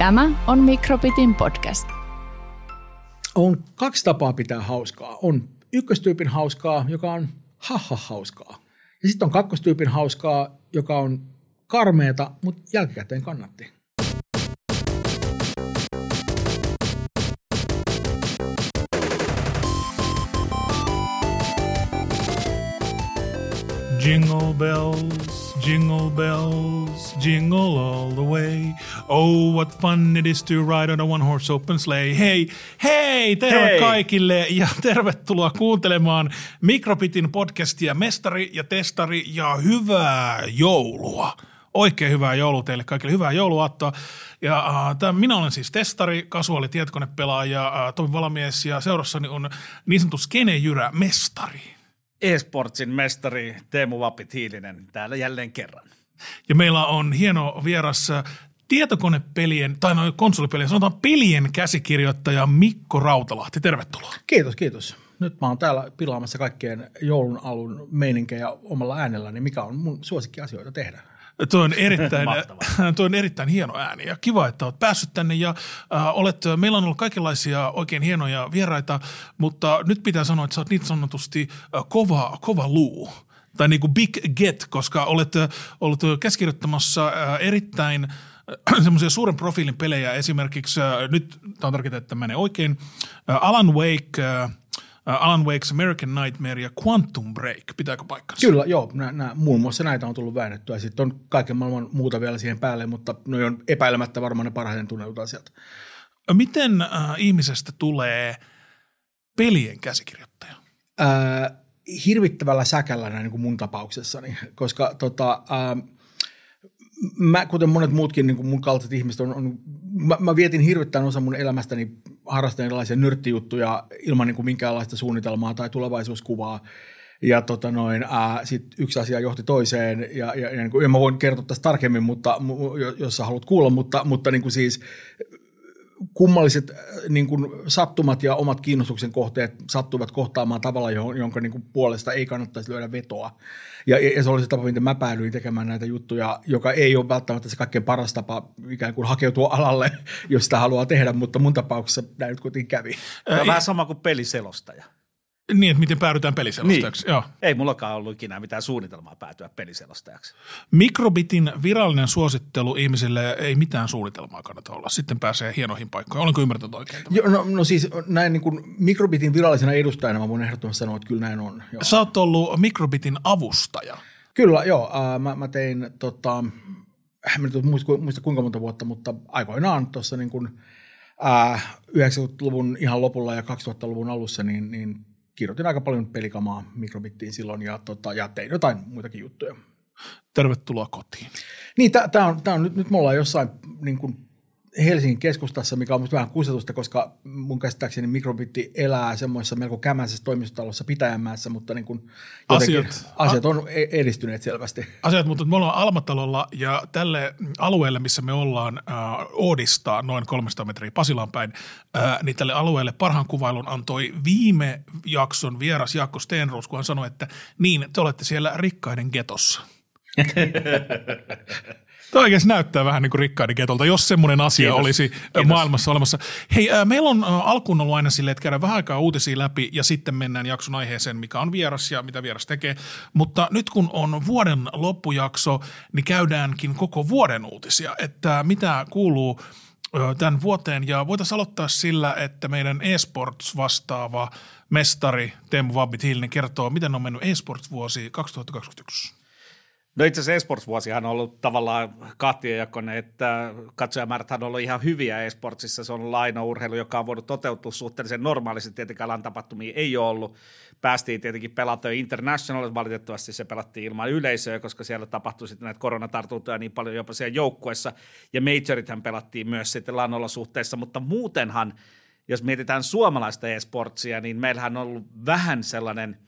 Tämä on Mikrobitin podcast. On kaksi tapaa pitää hauskaa. On ykköstyypin hauskaa, joka on hauskaa. Ja sitten on kakkostyypin hauskaa, joka on karmeeta, mutta jälkikäteen kannatti. Jingle bells, jingle all the way. Oh, what fun it is to ride on a one-horse open sleigh. Hei, terve kaikille ja tervetuloa kuuntelemaan Mikrobitin podcastia Mestari ja Testari ja hyvää joulua. Oikein hyvää joulua teille kaikille, hyvää jouluaattoa. Ja minä olen siis testari, kasuaali tietokonepelaaja, Tomi Valamies ja seurassani on niin sanottu skenejyrä mestari. E-sportsin mestari Teemu Vapit-Hiilinen täällä jälleen kerran. Ja meillä on hieno vieras tietokonepelien, tai no konsolipelien, sanotaan pelien käsikirjoittaja Mikko Rautalahti. Tervetuloa. Kiitos. Nyt mä oon täällä pilaamassa kaikkien joulun alun meininkejä omalla äänelläni, mikä on mun suosikkiasioita tehdä. Tuo on erittäin hieno ääni ja kiva, että olet päässyt tänne ja meillä on ollut kaikenlaisia oikein hienoja vieraita, mutta nyt pitää sanoa, että sä oot niin sanotusti kova luu tai niin kuin big get, koska olet ollut käsikirjoittamassa erittäin semmoisia suuren profiilin pelejä, esimerkiksi nyt tämä on tarkoitettu, että menee oikein, Alan Wake's American Nightmare ja Quantum Break. Pitääkö paikkansa? Kyllä, joo. Muun muassa näitä on tullut väännettyä. Sitten on kaiken maailman muuta vielä siihen päälle, mutta ne on epäilemättä varmaan ne parhaiten tunnetut asiat. Miten ihmisestä tulee pelien käsikirjoittaja? Hirvittävällä säkällä näin niin kuin mun tapauksessani, koska mä, kuten monet muutkin niin kuin mun kaltaiset ihmiset, mä vietin hirvittävän osa mun elämästäni harrastan erilaisia nörttijuttuja ilman niin kuin minkäänlaista suunnitelmaa tai tulevaisuuskuvaa. Ja sit yksi asia johti toiseen ja niin kuin, en mä voin kertoa tästä tarkemmin, mutta, jos sä haluat kuulla, mutta niin kuin siis kummalliset niin kuin sattumat ja omat kiinnostuksen kohteet sattuivat kohtaamaan tavalla, jonka niin kuin puolesta ei kannattaisi lyödä vetoa. Ja se oli se tapa, miten mä päädyin tekemään näitä juttuja, joka ei ole välttämättä se kaikkein paras tapa ikään kuin hakeutua alalle, jos sitä haluaa tehdä, mutta mun tapauksessa näin nyt kuitenkin kävi. Vähän sama kuin peliselostaja. Niin, että miten päädytään peliselostajaksi. Niin. Joo. Ei mullakaan ollut ikinä mitään suunnitelmaa päätyä peliselostajaksi. Mikrobitin virallinen suosittelu ihmisille ei mitään suunnitelmaa kannata olla. Sitten pääsee hienoihin paikkoihin. Olenko ymmärtänyt oikein? Joo, no siis näin niin kuin Mikrobitin virallisena edustajana mä voin ehdottomasti sanoa, että kyllä näin on. Joo. Sä oot ollut Mikrobitin avustaja. Kyllä, joo. Mä tein mä nyt muista kuinka monta vuotta, mutta aikoinaan tuossa niin kuin 90-luvun ihan lopulla ja 2000-luvun alussa niin kirjoitin aika paljon pelikamaa Mikrobittiin silloin ja tein jotain muitakin juttuja. Tervetuloa kotiin. Niin, tää on nyt me ollaan jossain niin kuin Helsingin keskustassa, mikä on musta vähän kusetusta, koska mun käsittääkseni Mikrobitti elää semmoisessa melko kämäisessä toimistotalossa Pitäjänmäessä, mutta niin kuin asiat on edistyneet selvästi. Mutta me ollaan Almatalolla ja tälle alueelle, missä me ollaan Oodista noin 300 metriä Pasilaan päin, niin tälle alueelle parhaan kuvailun antoi viime jakson vieras Jaakko Stenroos, kun hän sanoi, että niin, te olette siellä rikkaiden getossa. Tämä oikeasti näyttää vähän niin kuin rikkaiden getolta, jos semmoinen asia olisi maailmassa olemassa. Hei, meillä on alkuun ollut aina silleen, että käydään vähän aikaa uutisia läpi ja sitten mennään jakson aiheeseen, mikä on vieras ja mitä vieras tekee. Mutta nyt kun on vuoden loppujakso, niin käydäänkin koko vuoden uutisia, että mitä kuuluu tämän vuoteen. Ja voitaisiin aloittaa sillä, että meidän eSports vastaava mestari Teemu Vapit-Hiilinen kertoo, miten on mennyt eSports vuosi 2021. No itse asiassa esports-vuosihan on ollut tavallaan kahtiajakoinen, että katsojamäärät on ollut ihan hyviä esportsissa. Se on lainaurheilu, joka on voinut toteutua suhteellisen normaalisti. Tietenkään alan tapahtumia ei ole ollut. Päästiin tietenkin pelata International, valitettavasti se pelattiin ilman yleisöä, koska siellä tapahtui sitten näitä koronatartuntoja niin paljon jopa siellä joukkueessa. Ja majorithan pelattiin myös sitten LAN-olosuhteissa, mutta muutenhan, jos mietitään suomalaista esportsia, niin meillähän on ollut vähän sellainen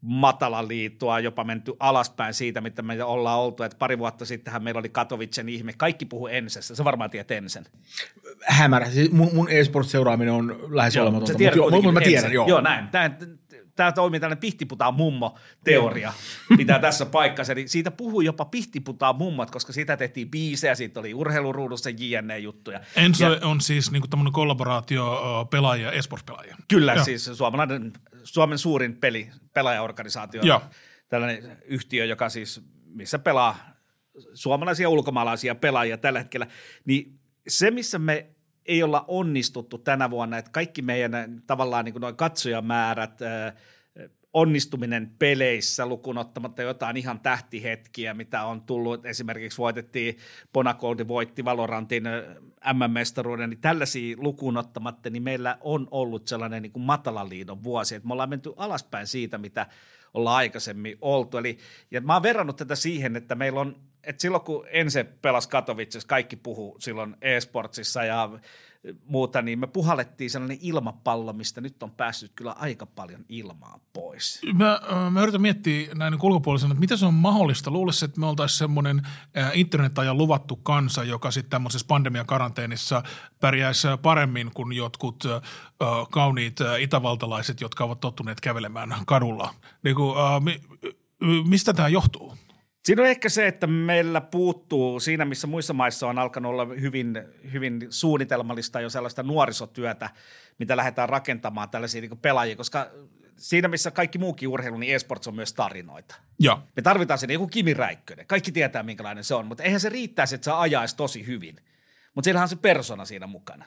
matalaliittoa, jopa menty alaspäin siitä, mitä me ollaan oltu. Et pari vuotta sittenhän meillä oli Katowicen ihme. Kaikki puhuu ENCEstä. Sä varmaan tiedät ENCEn. Hämärä. Siis mun e-sport seuraaminen on lähes olematonta. Mutta mä tiedän, joo. Joo, näin. tämä toimii tällainen pihtiputaan mummo teoria, pitää tässä paikkansa. Eli siitä puhui jopa pihtiputaan mummat, koska siitä tehtiin biisejä, siitä oli urheiluruudussa JNE juttuja. ENCE on siis niinku tämmöinen kollaboraatio pelaajia, esports-pelaajia. Kyllä, ja siis Suomen suurin peli, pelaajaorganisaatio, ja tällainen yhtiö, joka siis, missä pelaa suomalaisia ja ulkomaalaisia pelaajia tällä hetkellä, niin se, missä me ei olla onnistuttu tänä vuonna, että kaikki meidän tavallaan niin kuin noin katsojamäärät, onnistuminen peleissä lukuun ottamatta jotain ihan tähtihetkiä, mitä on tullut, esimerkiksi voitettiin, Bonacoldi voitti Valorantin MM-mestaruuden, niin tällaisia lukuun ottamatta, niin meillä on ollut sellainen niin kuin matalan liidon vuosi, että me ollaan menty alaspäin siitä, mitä ollaan aikaisemmin oltu, eli ja mä oon verrannut tätä siihen, että meillä on, että silloin kun ENCE pelasi Katowicessa, kaikki puhuu silloin e-sportsissa ja muuta, niin me puhallettiin sellainen ilmapallo, mistä nyt on päässyt kyllä aika paljon ilmaa pois. Mä yritän miettiä näin ulkopuolisena, että mitä se on mahdollista. Luulisin, että me oltaisiin semmoinen internet-ajan luvattu kansa, joka sitten tämmöisessä pandemiakaranteenissa pärjäisi paremmin kuin jotkut kauniit itävaltalaiset, jotka ovat tottuneet kävelemään kadulla. Niin kuin, mistä tämä johtuu? Siinä on ehkä se, että meillä puuttuu siinä, missä muissa maissa on alkanut olla hyvin, hyvin suunnitelmallista jo sellaista nuorisotyötä, mitä lähdetään rakentamaan tällaisia niin kuin pelaajia, koska siinä, missä kaikki muukin urheilu, niin e-sports on myös tarinoita. Ja me tarvitaan sinne joku Kimi Räikkönen. Kaikki tietää, minkälainen se on, mutta eihän se riittäisi, että se ajaisi tosi hyvin, mutta siellähän on se persona siinä mukana.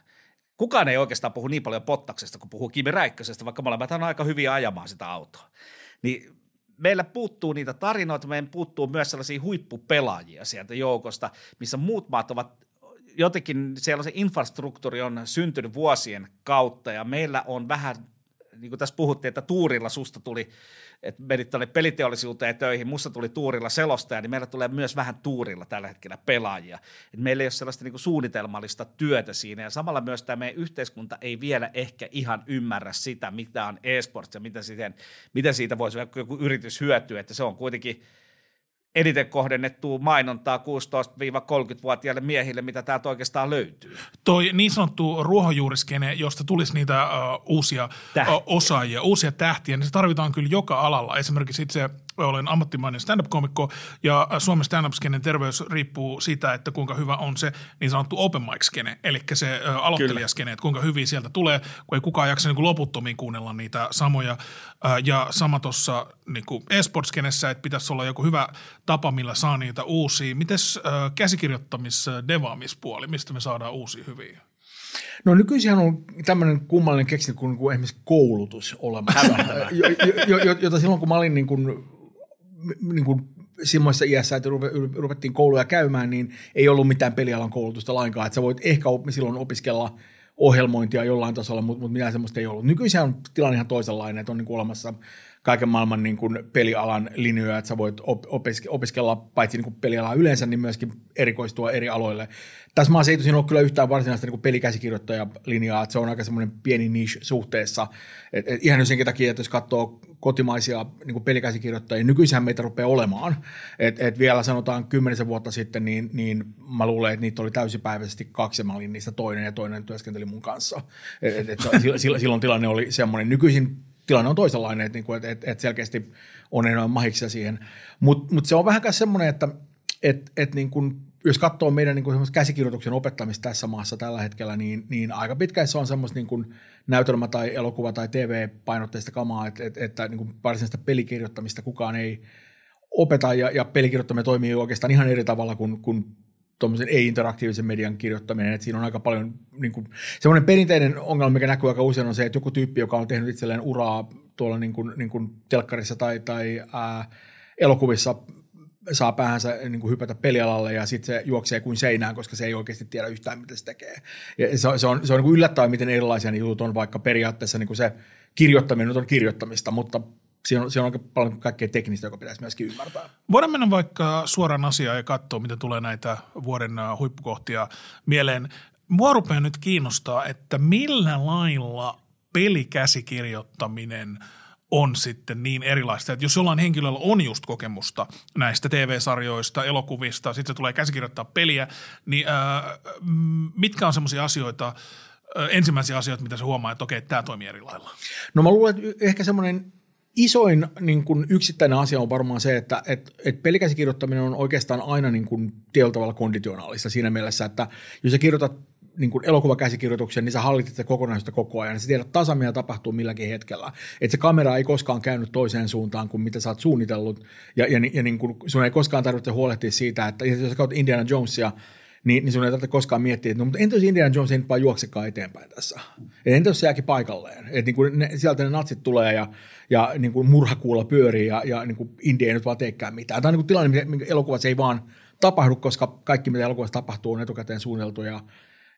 Kukaan ei oikeastaan puhu niin paljon pottaksesta, kun puhuu Kimi Räikkösestä, vaikka molemmat on aika hyviä ajamaan sitä autoa, niin meillä puuttuu niitä tarinoita, meidän puuttuu myös sellaisia huippupelaajia sieltä joukosta, missä muut maat ovat jotenkin, siellä se infrastruktuuri on syntynyt vuosien kautta ja meillä on vähän, niin kuin tässä puhuttiin, että tuurilla susta tuli, että menit tuonne peliteollisuuteen töihin, musta tuli tuurilla selostaja, niin meillä tulee myös vähän tuurilla tällä hetkellä pelaajia. Et meillä ei ole sellaista niin kuin suunnitelmallista työtä siinä ja samalla myös tämä meidän yhteiskunta ei vielä ehkä ihan ymmärrä sitä, mitä on e-sports ja mitä siitä voisi joku yritys hyötyä, että se on kuitenkin eniten kohdennettua mainontaa 16-30-vuotiaille miehille, mitä täältä oikeastaan löytyy. Toi niin sanottu ruohonjuuriskene, josta tulisi niitä uusia osaajia, uusia tähtiä, niin se tarvitaan kyllä joka alalla. Esimerkiksi itse olen ammattimainen stand-up-komikko ja Suomen stand-up-skenen terveys riippuu siitä, että kuinka hyvä on se niin sanottu open mic-skene, eli se aloittelijaskene, että kuinka hyviä sieltä tulee, kun ei kukaan jaksa niin kuin loputtomiin kuunnella niitä samoja. Ja sama tuossa niin kuin e-sportskenessä, että pitäisi olla joku hyvä tapa, millä saa niitä uusia. Mites käsikirjoittamis-devaamispuoli, mistä me saadaan uusia hyviä? No nykyisinhän on tämmöinen kummallinen keksinyt kuin esimerkiksi koulutus olemassa, jota silloin kun mä olin niin kuin semmoisessa iässä, että ruvettiin kouluja käymään, niin ei ollut mitään pelialan koulutusta lainkaan. Että sä voit ehkä silloin opiskella ohjelmointia jollain tasolla, mutta mitään semmoista ei ollut. Nykyisin on tilanne ihan toisenlainen, että on niin kuin olemassa kaiken maailman niin kuin pelialan linjoja, että sä voit opiskella paitsi niin kuin pelialaa yleensä, niin myöskin erikoistua eri aloille. Tässä maassa ei tosin ole kyllä yhtään varsinaista niin kuin pelikäsikirjoittajalinjaa, että se on aika semmoinen pieni niche suhteessa. Et ihan senkin takia, että jos katsoo kotimaisia niin kuin pelikäsikirjoittajia, nykyisinhän meitä rupeaa olemaan. Et vielä sanotaan 10 vuotta sitten, niin mä luulen, että niitä oli täysipäiväisesti kaksi, ja mä olin niistä toinen, ja toinen työskenteli mun kanssa. Silloin tilanne oli semmoinen. Nykyisin tilanne on toisenlainen, että selkeästi on enemmän mahiksia siihen. Mutta se on vähän semmoinen, että niin kun, jos katsoo meidän niin kun käsikirjoituksen opettamista tässä maassa tällä hetkellä, niin aika pitkässä on semmoista niin kun näytelmä- tai elokuva- tai TV-painotteista kamaa, että niin kun varsinaista pelikirjoittamista kukaan ei opeta, ja pelikirjoittaminen toimii oikeastaan ihan eri tavalla kuin tuommoisen ei-interaktiivisen median kirjoittaminen, että siinä on aika paljon, niin kuin, semmoinen perinteinen ongelma, mikä näkyy aika usein on se, että joku tyyppi, joka on tehnyt itselleen uraa tuolla niin kuin telkkarissa tai elokuvissa, saa päähänsä niin kuin hypätä pelialalle ja sitten se juoksee kuin seinään, koska se ei oikeasti tiedä yhtään, mitä se tekee. Ja se on niin kuin yllättävää, miten erilaisia niin jutut on, vaikka periaatteessa niin kuin se kirjoittaminen on kirjoittamista, mutta siinä on aika paljon kaikkea teknistä, joka pitäisi myöskin ymmärtää. Voidaan mennä vaikka suoraan asiaan ja katsoa, mitä tulee näitä vuoden huippukohtia mieleen. Mua rupeaa nyt kiinnostaa, että millä lailla pelikäsikirjoittaminen on sitten niin erilaista, että jos jollain henkilöllä on just kokemusta näistä TV-sarjoista, elokuvista, sitten se tulee käsikirjoittaa peliä, niin mitkä on semmoisia asioita, ensimmäisiä asioita, mitä sä huomaa, että okei, tämä toimii eri lailla? No mä luulen, että ehkä semmoinen isoin niin kun yksittäinen asia on varmaan se, että pelikäsikirjoittaminen on oikeastaan aina niin kun tietyllä tavalla konditionaalista siinä mielessä, että jos sä kirjoitat niin kuin elokuvakäsikirjoituksen, niin sä hallitit sitä kokonaisuutta koko ajan. Sä tiedät tasan, mitä tapahtuu milläkin hetkellä. Että se kamera ei koskaan käynyt toiseen suuntaan kuin mitä sä oot suunnitellut. Ja niin kuin sun ei koskaan tarvitse huolehtia siitä, että jos sä katsot Indiana Jonesia, niin sun ei tarvitse koskaan miettiä, että no, mutta entä jos Indiana Jones ei nyt vaan juoksekaan eteenpäin tässä? Et entä jos se jääkin paikalleen? Että niin kuin sieltä ne natsit tulee ja niin kuin murhakuulla pyörii ja niin kuin India ei nyt vaan teekään mitään. Tämä on niin kuin tilanne, minkä elokuvassa ei vaan tapahdu, koska kaikki, mitä elokuvassa tapahtuu, on etukäteen suunniteltu ja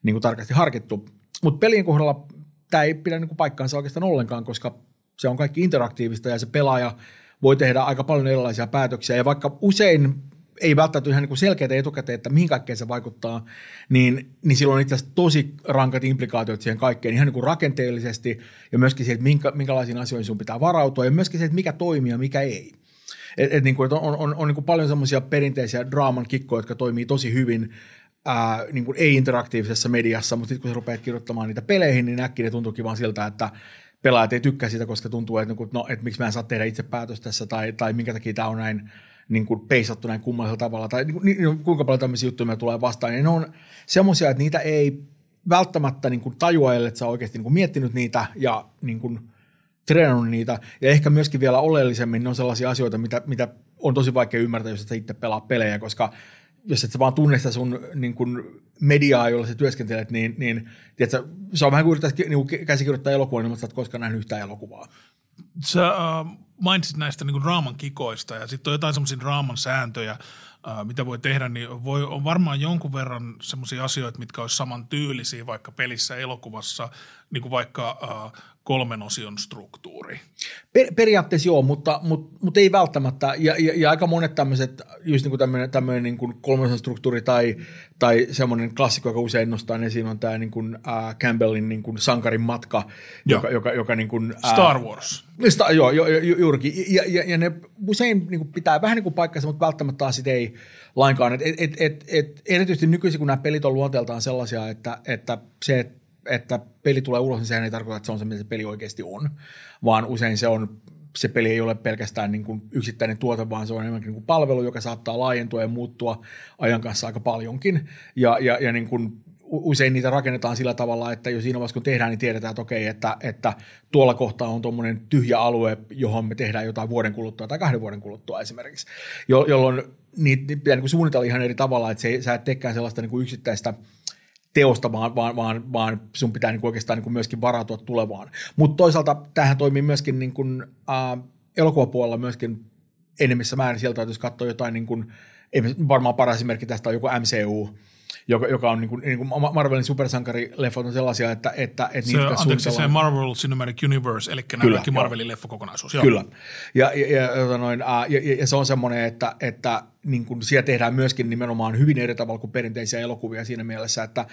niin kuin tarkasti harkittu. Mutta pelien kohdalla tämä ei pidä niin kuin paikkaansa oikeastaan ollenkaan, koska se on kaikki interaktiivista ja se pelaaja voi tehdä aika paljon erilaisia päätöksiä. Ja vaikka usein ei välttämättä ihan niin kuin selkeätä etukäteen, että mihin kaikkeen se vaikuttaa, niin sillä on itse asiassa tosi rankat implikaatiot siihen kaikkeen ihan niin kuin rakenteellisesti ja myöskin siihen, että minkälaisiin asioihin sun pitää varautua ja myöskin siihen, että mikä toimii ja mikä ei. On niin kuin paljon semmoisia perinteisiä draaman kikkoja, jotka toimii tosi hyvin, niin kuin ei-interaktiivisessa mediassa, mutta sitten kun sä rupeat kirjoittamaan niitä peleihin, niin äkkiä ne tuntuukin vaan siltä, että pelaajat ei tykkää sitä, koska tuntuu, että, no, että miksi mä en saa tehdä itse päätös tässä tai minkä takia tämä on näin niin kuin peisattu näin kummallisella tavalla tai niin, kuinka paljon tämmöisiä juttuja meillä tulee vastaan. Ja ne on semmoisia, että niitä ei välttämättä niin kuin tajua, ellei sä oikeasti niin kuin miettinyt niitä ja niin kuin treenannut niitä. Ja ehkä myöskin vielä oleellisemmin ne on sellaisia asioita, mitä on tosi vaikea ymmärtää, jos et sä itse pelaa pelejä, koska jos et sä vaan tunne sitä sun niin kun mediaa, jolla sä työskentelet, niin tiedätkö, se on vähän kuin yrittäisi niin käsikirjoittaa elokuvaa, niin sä et koskaan nähnyt yhtään elokuvaa. Sä mainitsit näistä niin kun draaman kikoista ja sitten on jotain semmoisia draaman sääntöjä, mitä voi tehdä, niin on varmaan jonkun verran semmoisia asioita, mitkä olisi samantyylisiä vaikka pelissä, elokuvassa, niin kuin vaikka kolmen osion struktuuri. Periaatteessa joo, mutta ei välttämättä. Ja aika monet tämmöiset, just niin kuin tämmöinen niin kuin kolmen osion struktuuri tai semmoinen klassikko, joka usein nostaan esiin, on tämä niin kuin, Campbellin niin kuin sankarin matka, joka niin kuin, Star Wars. Juurikin. Ja ne usein niin kuin pitää vähän niin kuin paikkansa, mutta välttämättä taas ei lainkaan. Erityisesti nykyisin, kun nämä pelit on luonteeltaan sellaisia, että se, että peli tulee ulos, niin sehän ei tarkoita, että se on se, mitä se peli oikeasti on, vaan usein se peli ei ole pelkästään niin kuin yksittäinen tuote, vaan se on enemmänkin niin kuin palvelu, joka saattaa laajentua ja muuttua ajan kanssa aika paljonkin. Ja niin kuin usein niitä rakennetaan sillä tavalla, että jos siinä vaiheessa kun tehdään, niin tiedetään, että okei, että tuolla kohtaa on tuommoinen tyhjä alue, johon me tehdään jotain vuoden kuluttua tai 2 vuoden kuluttua esimerkiksi, jolloin niitä pitää niin kuin suunnitella ihan eri tavalla, että sä et teekään sellaista niin kuin yksittäistä teosta, vaan sun pitää niin kuin oikeastaan niin kuin myöskin varautua tulevaan. Mutta toisaalta tämähän toimii myöskin niin kuin, elokuvapuolella myöskin enemmissä määrin sieltä, että jos katsoo jotain, niin kuin, varmaan paras esimerkki tästä on joku MCU, joka on niin kuin Marvelin supersankarileffot on sellaisia, että se, niitä anteeksi, suunnitellaan. Se Marvel Cinematic Universe, eli nämä kaikki Marvelin leffokokonaisuus. Kyllä. Ja se on semmoinen, että niin kuin siellä tehdään myöskin nimenomaan hyvin eri tavalla kuin perinteisiä elokuvia siinä mielessä, että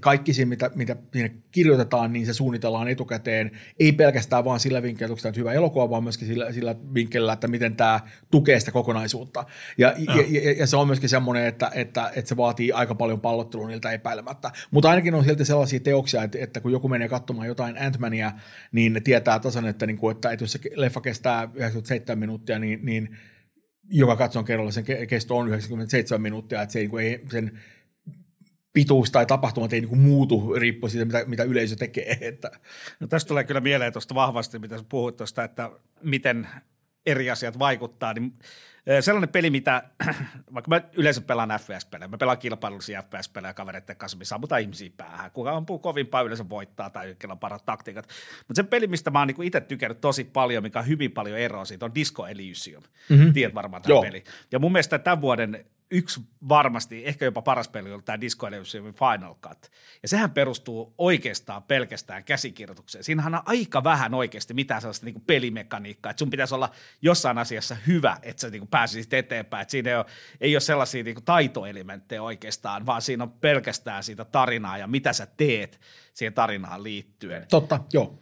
kaikki siinä, mitä siinä kirjoitetaan, niin se suunnitellaan etukäteen. Ei pelkästään vaan sillä vinkkelillä, että on hyvä elokuva, vaan myöskin sillä vinkkelillä, että miten tämä tukee sitä kokonaisuutta. Ja se on myöskin semmoinen, että se vaatii aika paljon pallottelua niiltä epäilemättä. Mutta ainakin on silti sellaisia teoksia, että kun joku menee katsomaan jotain Ant-Mania, niin ne tietää tasan, että jos se leffa kestää 97 minuuttia, niin joka katson kerralla sen kesto on 97 minuuttia, että se ei, sen pituus tai tapahtumat ei muutu riippuen siitä, mitä yleisö tekee. Että. No tästä tulee kyllä mieleen tuosta vahvasti, mitä sä puhuit tuosta, että miten eri asiat vaikuttaa. Niin sellainen peli, mitä vaikka mä yleensä pelaan FPS-pelejä, mä pelaan kilpailullisia FPS-pelejä kavereiden kanssa, missä ammutaan ihmisiä päähän, kuka ampuu kovimpaa yleensä voittaa tai yhdellä on parat taktiikat. Mutta se peli, mistä mä oon niinku itse tykännyt tosi paljon, mikä on hyvin paljon eroa siitä, on Disco Elysium. Mm-hmm. Tiedät varmaan tämän peli. Ja mun mielestä tämän vuoden yksi varmasti, ehkä jopa paras peli on tämä Disco Elysium Final Cut. Ja sehän perustuu oikeastaan pelkästään käsikirjoitukseen. Siinähän on aika vähän oikeasti mitään sellaista niin kuin pelimekaniikkaa, että sun pitäisi olla jossain asiassa hyvä, että sä niin kuin pääsisit eteenpäin. Että siinä ei ole sellaisia niin kuin taitoelementtejä oikeastaan, vaan siinä on pelkästään siitä tarinaa ja mitä sä teet siihen tarinaan liittyen. Totta, joo.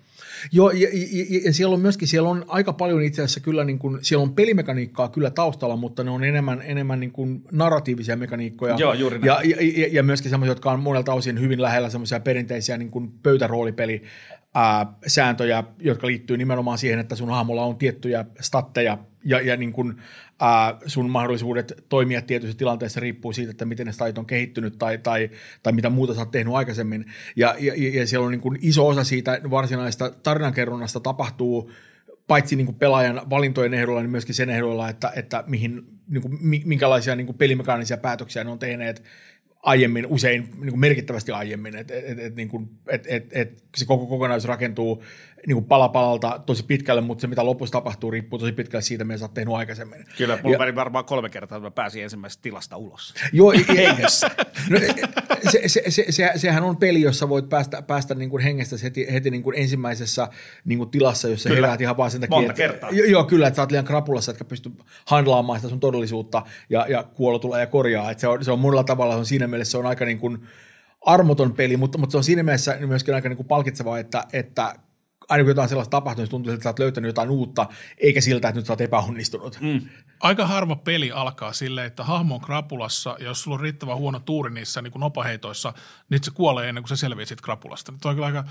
Joo, ja siellä on myöskin, siellä on aika paljon itse asiassa kyllä niin kuin, siellä on pelimekaniikkaa kyllä taustalla, mutta ne on enemmän niin kuin narratiivisia mekaniikkoja. Joo, juuri näin. Ja myöskin semmoisia, jotka on monelta osin hyvin lähellä semmoisia perinteisiä niin kuin pöytäroolipeli sääntöjä, jotka liittyy nimenomaan siihen, että sun hahmolla on tiettyjä statteja ja niin kuin, sun mahdollisuudet toimia tietyissä tilanteissa riippuu siitä, että miten ne statit on kehittynyt tai mitä muuta sä oot tehnyt aikaisemmin. Ja siellä on niin kuin iso osa siitä varsinaista tarinankerronnasta tapahtuu paitsi niin kuin pelaajan valintojen ehdolla, niin myöskin sen ehdolla, että niin kuin, minkälaisia niin kuin pelimekaanisia päätöksiä ne on tehneet aiemmin, usein niin kuin merkittävästi aiemmin, että se koko kokonaisuus rakentuu niin kuin pala palalta tosi pitkälle, mutta se mitä lopussa tapahtuu riippuu tosi pitkälle siitä, mitä sä oot tehnyt aikaisemmin. Kyllä, mulla meni varmaan 3 kertaa, että mä pääsin ensimmäisestä tilasta ulos. Joo, hengessä. No, sehän on peli, jossa voit päästä niin kuin hengestä heti niin kuin ensimmäisessä niin kuin tilassa, jossa heräät ihan vaan sen takia. Monta kertaa. Joo, kyllä, että sä oot liian krapulassa, etkä pysty handlaamaan sitä sun todellisuutta ja kuolo tulee ja korjaa. Että se on monella tavalla, se on siinä mielessä se on aika niin kuin armoton peli, mutta se on siinä mielessä myöskin aika niin kuin palkitsevaa, että aina kun jotain sellaista tapahtuu, niin tuntuu, että sä oot löytänyt jotain uutta, eikä siltä, että nyt sä oot epäonnistunut. Mm. Aika harva peli alkaa silleen, että hahmo on krapulassa, ja jos sulla on riittävän huono tuuri niissä niin kuin nopaheitoissa, niin se kuolee ennen kuin se selviää siitä krapulasta. Tuo on kyllä aika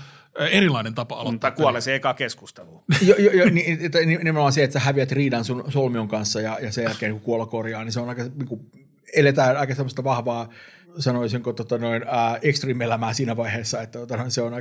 erilainen tapa aloittaa. Tai kuolee se eka keskusteluun. Joo, nimenomaan se, että sä häviät riidan sun solmion kanssa, ja sen jälkeen kun kuolla korjaa, niin se on aika, niin kuin, eletään aika semmoista vahvaa, sanoisinko extreme-elämää siinä vaiheessa, että se on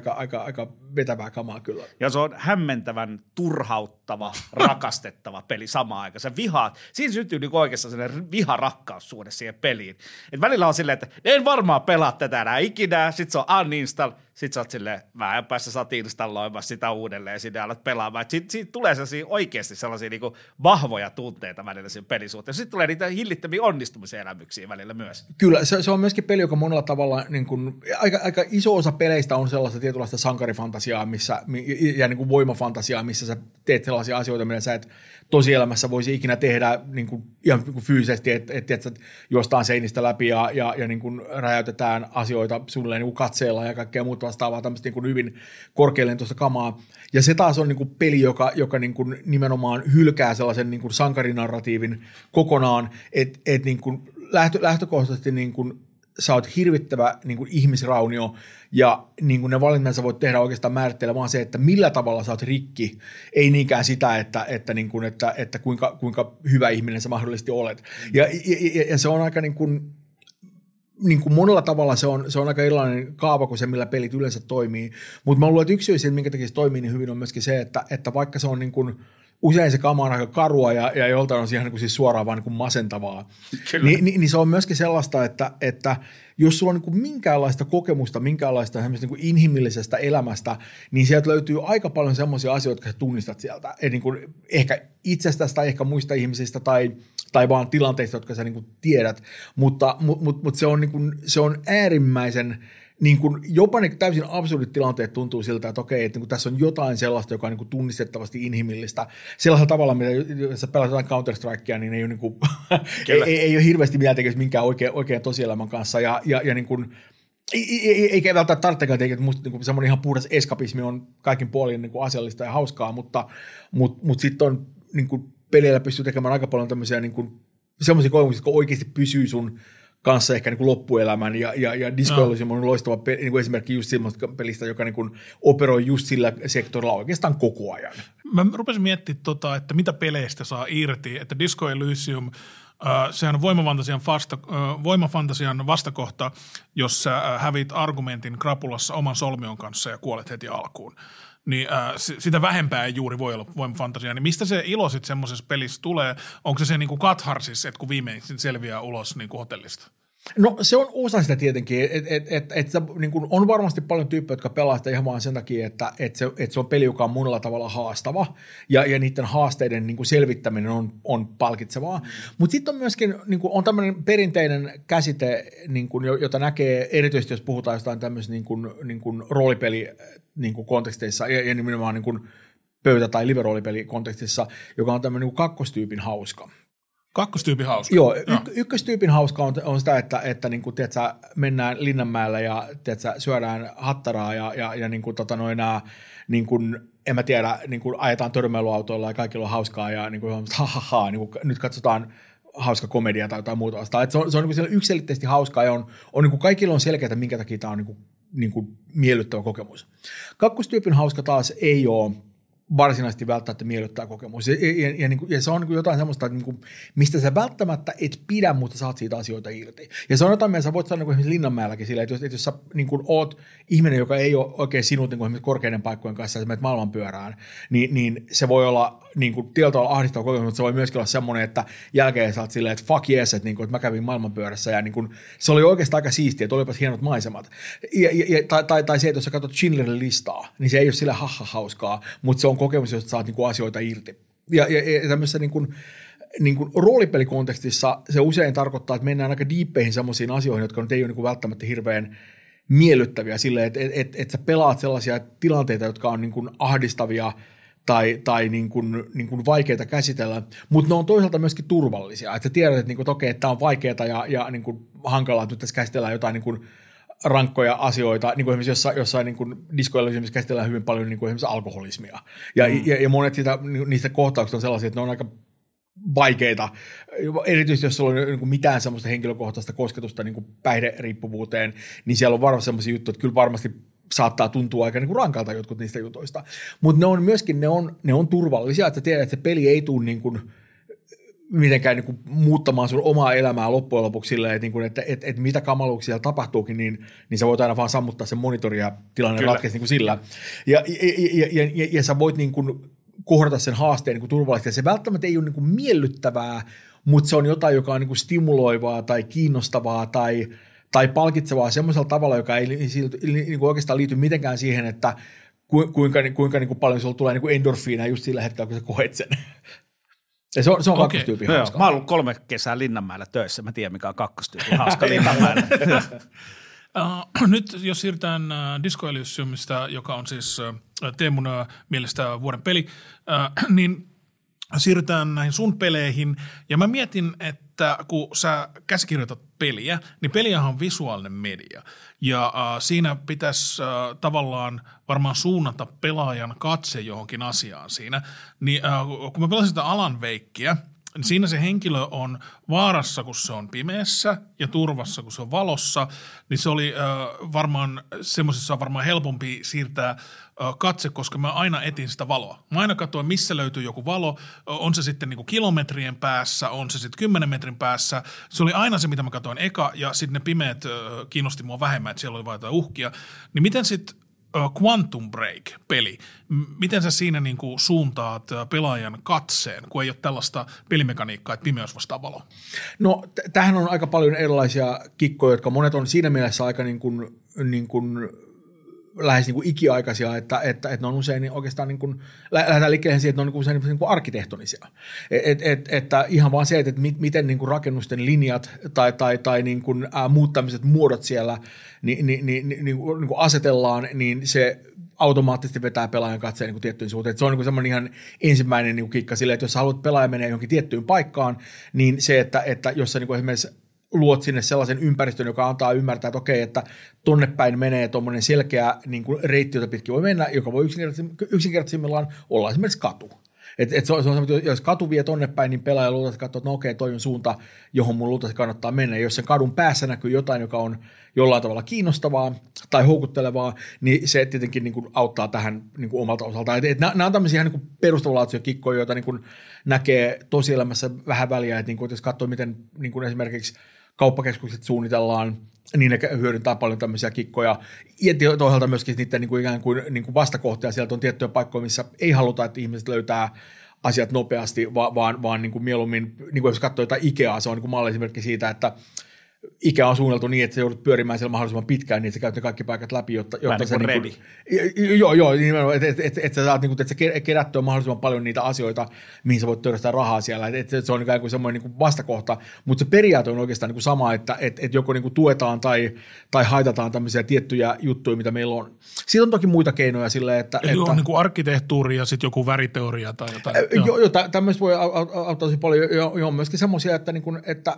aika vetävää kamaa kyllä. Ja se on hämmentävän turhauttava, rakastettava peli samaan aikaan. Se vihaa, siinä syntyy niin oikeastaan sellainen viha-rakkaussuhde siihen peliin. Et välillä on silleen, että en varmaan pelaa tätä enää ikinä, sit se on uninstall, sit sä oot silleen, vähän päässä sä oot installoimaan sitä uudelleen, sinne alat pelaamaan. Siitä tulee sellaisia, oikeasti sellaisia niin kuin vahvoja tunteita välillä siinä pelisuhteessa. Sitten tulee niitä hillittäviä onnistumisen elämyksiä välillä myös. Kyllä, se on myöskin peli, joka monella tavalla, niin kun, aika iso osa peleistä on sellaista tietynlaista sankarifantasiaa missä, ja niin kun voimafantasiaa, missä sä teet sellaisia asioita, mitä sä et tosielämässä voisi ikinä tehdä niin kun, ihan niin kun fyysisesti, että juostaan seinistä läpi ja niin kun räjäytetään asioita suunnilleen niin kun katseella ja kaikkea muuta vastaavaa tämmöistä niin kun hyvin korkealentoista kamaa. Ja se taas on niin kun peli, joka niin kun nimenomaan hylkää sellaisen niin kun sankarinarratiivin kokonaan, että et niin kun lähtökohtaisesti niin kun sä oot hirvittävä niin kuin ihmisraunio ja niin kuin ne valinnat sä voit tehdä oikeastaan määrittelemään vaan se, että millä tavalla sä oot rikki, ei niinkään sitä, että, niin kuin, että kuinka hyvä ihminen sä mahdollisesti olet. Ja se on aika niin kuin monella tavalla se on aika erilainen kaava kuin se, millä pelit yleensä toimii, mutta mä luulen, että yksi syy siihen, minkä takia se toimii niin hyvin on myöskin se, että vaikka se on niin kuin usein se kama on aika karua ja joltain on siihen niin siis suoraan vaan niin masentavaa. Niin se on myöskin sellaista, että jos sulla on niin minkäänlaista kokemusta, minkäänlaista niin inhimillisestä elämästä, niin sieltä löytyy aika paljon semmoisia asioita, jotka sä tunnistat sieltä. Niin ehkä itsestäsi tai ehkä muista ihmisistä tai vaan tilanteista, jotka sä niin tiedät, mutta se on, niin se on äärimmäisen niin kun jopa ne täysin absurdit tilanteet tuntuu siltä, että okei, että niin tässä on jotain sellaista, joka on niin tunnistettavasti inhimillistä. Sellaisella tavalla, mitä jos sä pelaat jotain Counter-Strikea, niin ei ole, niin kun, ei ole hirveästi mitään tekemistä minkään oikean tosielämän kanssa. Ja niin kun, eikä välttämättä tarvitsekaan tehdä, että musta niin semmoinen ihan puhdas eskapismi on kaikin puolin niin asiallista ja hauskaa, mutta sitten on niin peleillä pystyy tekemään aika paljon tämmöisiä niin semmoisia kokemuksia, jotka oikeasti pysyy sun kanssa ehkä niin kuin loppuelämän ja Disco Elysium on loistava niin kuin esimerkki just sellaista pelistä, joka niin kuin operoi just sillä sektorilla oikeastaan koko ajan. Mä rupesin miettimään, että mitä peleistä saa irti, että Disco Elysium, sehän on voimafantasian vastakohta, jossa hävit argumentin krapulassa oman solmion kanssa ja kuolet heti alkuun. Niin sitä vähempää ei juuri voi olla voimafantasiaa, niin mistä se ilo sitten semmoisessa pelissä tulee? Onko se niin kuin katharsis, että kun viimein selviää ulos niin kuin hotellista? No se on osa sitä tietenkin, että niin kuin on varmasti paljon tyyppejä, jotka pelaa sitä ihan vaan sen takia, että se on peli, joka on monella tavalla haastava ja niiden haasteiden niin kuin selvittäminen on palkitsevaa. Mutta sitten on myöskin niin kuin, on tämmöinen perinteinen käsite, niin kuin, jota näkee erityisesti, jos puhutaan jostain tämmöisistä niin kuin roolipeli niin kuin konteksteissa ja nimenomaan niin kuin pöytä- tai live-roolipeli kontekstissa, joka on tämmöinen niin kuin kakkostyypin hauska. Kakkostyypin hauska. Joo, ykköstyypin hauska on sitä, että niin kuin, tiedätkö, mennään Linnanmäelle ja tiedätkö, syödään hattaraa ja niin kuin, niin kuin, en mä tiedä, niin kuin, ajetaan törmäilyautoilla ja kaikilla on hauskaa ja niin kuin, niin kuin, nyt katsotaan hauska komedia tai jotain muuta vastaan. Se on niin kuin, siellä yksiselitteisesti hauskaa ja on, niin kuin, kaikilla on selkeää, minkä takia tämä on niin kuin, niin kuin miellyttävä kokemus. Kakkostyypin hauska taas ei ole varsinaisesti välttämättä miellyttävä kokemus. Ja se on niin kuin jotain semmoista, niin kuin, mistä sä välttämättä et pidä, mutta saat siitä asioita irti. Ja se on jotain, mitä sä voit sanoa niin kuin esimerkiksi Linnanmäelläkin silleen, että jos sä niin kuin oot ihminen, joka ei ole oikein sinut niin kuin esimerkiksi korkeiden paikkojen kanssa, ja sä menet maailmanpyörään, niin se voi olla niin kuin tietyllä tavalla ahdistava kokemus, mutta se voi myöskin olla semmoinen, että jälkeen sä oot silleen, että fuck yes, että, niin kuin, että mä kävin maailmanpyörässä, ja niin kuin, se oli oikeastaan aika siistiä, että olipas hienot maisemat. Tai se, että jos sä katsot Schindlerin listaa, niin se ei ole silleen hauskaa, mutta se on kokemus, josta saat niin kuin asioita irti. Ja tämmöisessä niin kuin roolipelikontekstissa se usein tarkoittaa, että mennään aika diippeihin semmoisiin asioihin, jotka nyt ei ole niin kuin välttämättä hirveän miellyttäviä silleen, että sä pelaat sellaisia tilanteita, jotka on niin kuin ahdistavia tai niin kuin vaikeita käsitellä, mutta ne on toisaalta myöskin turvallisia. Että sä tiedät, että, niin kuin, että okei, että tämä on vaikeaa ja niin kuin hankalaa, että nyt tässä käsitellään jotain niin kuin rankkoja asioita, niin kuin esimerkiksi jossain niin kuin Disco Elysiumissa käsitellään hyvin paljon niin kuin esimerkiksi alkoholismia. Ja monet niistä kohtauksista on sellaisia, että ne on aika vaikeita, erityisesti jos sulla on niin kuin mitään semmoista henkilökohtaista kosketusta niin kuin päihderiippuvuuteen, niin siellä on varmasti semmoisia juttuja, että kyllä varmasti saattaa tuntua aika niin kuin rankalta jotkut niistä jutuista. Mutta ne on myöskin, ne on turvallisia, että tiedät, että se peli ei tule niin kuin mitenkään niin kuin muuttamaan sun omaa elämää loppujen lopuksi silleen, että, niin kuin, että mitä kamaluuksia siellä tapahtuukin, niin sä voit aina vaan sammuttaa sen monitorin ja tilanne ratkaisi niin sillä. Ja sä voit niin kuin kohdata sen haasteen niin kuin turvallisesti. Ja se välttämättä ei ole niin kuin miellyttävää, mutta se on jotain, joka on niin kuin stimuloivaa tai kiinnostavaa tai palkitsevaa semmoisella tavalla, joka ei niin kuin oikeastaan liity mitenkään siihen, että kuinka niin kuin paljon sulla tulee niin kuin endorfiineja just sillä hetkellä, kun sä koet sen. Se on kakkostyypin hauska. Mä oon ollut 3 kesää Linnanmäellä töissä. Mä tiedän, mikä on kakkostyypin hauska Linnanmäellä. Nyt jos siirrytään Disco Elysiumista, joka on siis Teemun mielestä vuoden peli, niin siirrytään näihin sun peleihin. Ja mä mietin, että kun sä käsikirjoitat peliä, niin peliähän on visuaalinen media. Ja siinä pitäisi tavallaan varmaan suunnata pelaajan katse johonkin asiaan siinä. Niin kun mä pelasin sitä Alan Wakea, niin siinä se henkilö on vaarassa, kun se on pimeässä ja turvassa, kun se on valossa. Niin se oli varmaan semmoisessa on varmaan helpompi siirtää katse, koska mä aina etin sitä valoa. Mä aina katsoin, missä löytyy joku valo, on se sitten niinku kilometrien päässä, on se sitten 10 metrin päässä. Se oli aina se, mitä mä katsoin eka, ja sitten ne pimeät kiinnosti mua vähemmän, että siellä oli vain jotain uhkia. Niin miten sitten Quantum Break-peli, miten sä siinä niinku suuntaat pelaajan katseen, kun ei ole tällaista pelimekaniikkaa, että pimeys vastaa valo? No tähän on aika paljon erilaisia kikkoja, jotka monet on siinä mielessä aika niin kuin lähes niin kuin ikiaikaisia, että ne on usein oikeastaan niin kuin, lähdetään liikkeelle siihen, että ne on niin kuin usein niin kuin arkkitehtonisia. Että ihan vaan se, että miten niin kuin rakennusten linjat tai niin kuin muut tämmöiset muodot siellä niin kuin asetellaan, niin se automaattisesti vetää pelaajan katseen niin tiettyyn suuntaan. Että se on niin semmoinen ihan ensimmäinen niin kuin kikka silleen, että jos sä haluat pelaaja menee johonkin tiettyyn paikkaan, niin se, että jos sä niin kuin esimerkiksi luot sinne sellaisen ympäristön, joka antaa ymmärtää, että okei, että tonne päin menee tuommoinen selkeä niin kuin reitti, jota pitkin voi mennä, joka voi yksinkertaisimmillaan olla esimerkiksi katu. Et se on semmoinen, että jos katu vie tonne päin, niin pelaaja luultavasti katsoo, että no okei, toi on suunta, johon mun luultavasti kannattaa mennä. Ja jos sen kadun päässä näkyy jotain, joka on jollain tavalla kiinnostavaa tai houkuttelevaa, niin se tietenkin niin kuin auttaa tähän niin kuin omalta osaltaan. Nämä on tämmöisiä ihan niin perustavalaatuisia kikkoja, joita niin kuin näkee tosielämässä vähän väliä, että, niin kuin, että jos katsoo, miten niin kuin esimerkiksi kauppakeskukset suunnitellaan, niin ne hyödyntää paljon tämmöisiä kikkoja. Ja toisaalta myöskin niiden niin kuin ikään kuin, vastakohtia. Sieltä on tiettyjä paikkoja, missä ei haluta, että ihmiset löytää asiat nopeasti, vaan niin kuin mieluummin, niin kuin jos katsoo jotain Ikeaa, se on niin kuin malliesimerkki siitä, että Ikea on suunniteltu niin, että sä joudut pyörimään siellä mahdollisimman pitkään, niin että sä käyt ne kaikki paikat läpi, jotta sä niin kuin, joo, nimenomaan, että sä saat niin kuin, että sä kerättyä mahdollisimman paljon niitä asioita, mihin sä voit työstää rahaa siellä, että se on ikään kuin semmoinen niin kuin vastakohta, mutta se periaate on oikeastaan niin kuin sama, että joko niin kuin tuetaan tai haitataan tämmöisiä tiettyjä juttuja, mitä meillä on. Siitä on toki muita keinoja silleen, että joo, niin kuin arkkitehtuuri ja sitten joku väriteoria tai jotain. Joo, tämmöistä voi auttaa tosi paljon, joo, myöskin semmoisia, että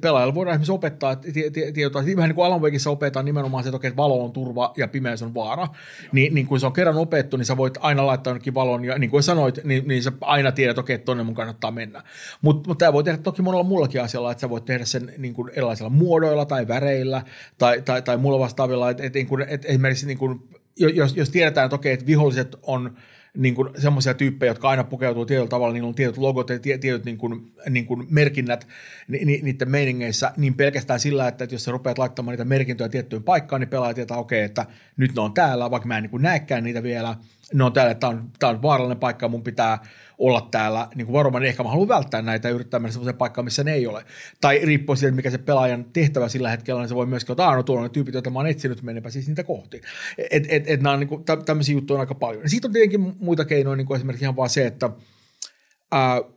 pelaajalla voidaan esimerkiksi opettaa opettaa tietoa. Vähän niin kuin Alan Wakeissa opetaan nimenomaan se, että valo on turva ja pimeys on vaara. Niin kun se on kerran opettu, niin sä voit aina laittaa jonnekin valon, ja niin kuin sanoit, niin sä aina tiedät, että tonne mun kannattaa mennä. Mutta tämä voi tehdä toki monella muullakin asialla, että sä voit tehdä sen niin kuin erilaisilla muodoilla tai väreillä tai muulla vastaavilla, että esimerkiksi niin kuin, jos tiedetään, että okei, että viholliset on niin kuin semmoisia tyyppejä, jotka aina pukeutuu tietyllä tavalla, niillä on tietyt logot ja tietyt niin kuin merkinnät niiden meiningeissä, niin pelkästään sillä, että jos sä rupeat laittamaan niitä merkintöjä tiettyyn paikkaan, niin pelaaja tietää, okei, että nyt ne on täällä, vaikka mä en niin kuin näekään niitä vielä, ne on täällä, että tää on vaarallinen paikka, mun pitää olla täällä niin kuin varmaan, niin ehkä mä haluan välttää näitä ja yrittää mennä semmoiseen paikkaan, missä ne ei ole. Tai riippuu siitä, mikä se pelaajan tehtävä sillä hetkellä, niin se voi myöskin ottaa, no tuolla on ne tyypit, joita mä oon etsinyt, menenpä siis niitä kohti. Et nämä on niin kuin, tämmöisiä juttuja on aika paljon. Ja siitä on tietenkin muita keinoja, niin kuin esimerkiksi ihan vaan se, että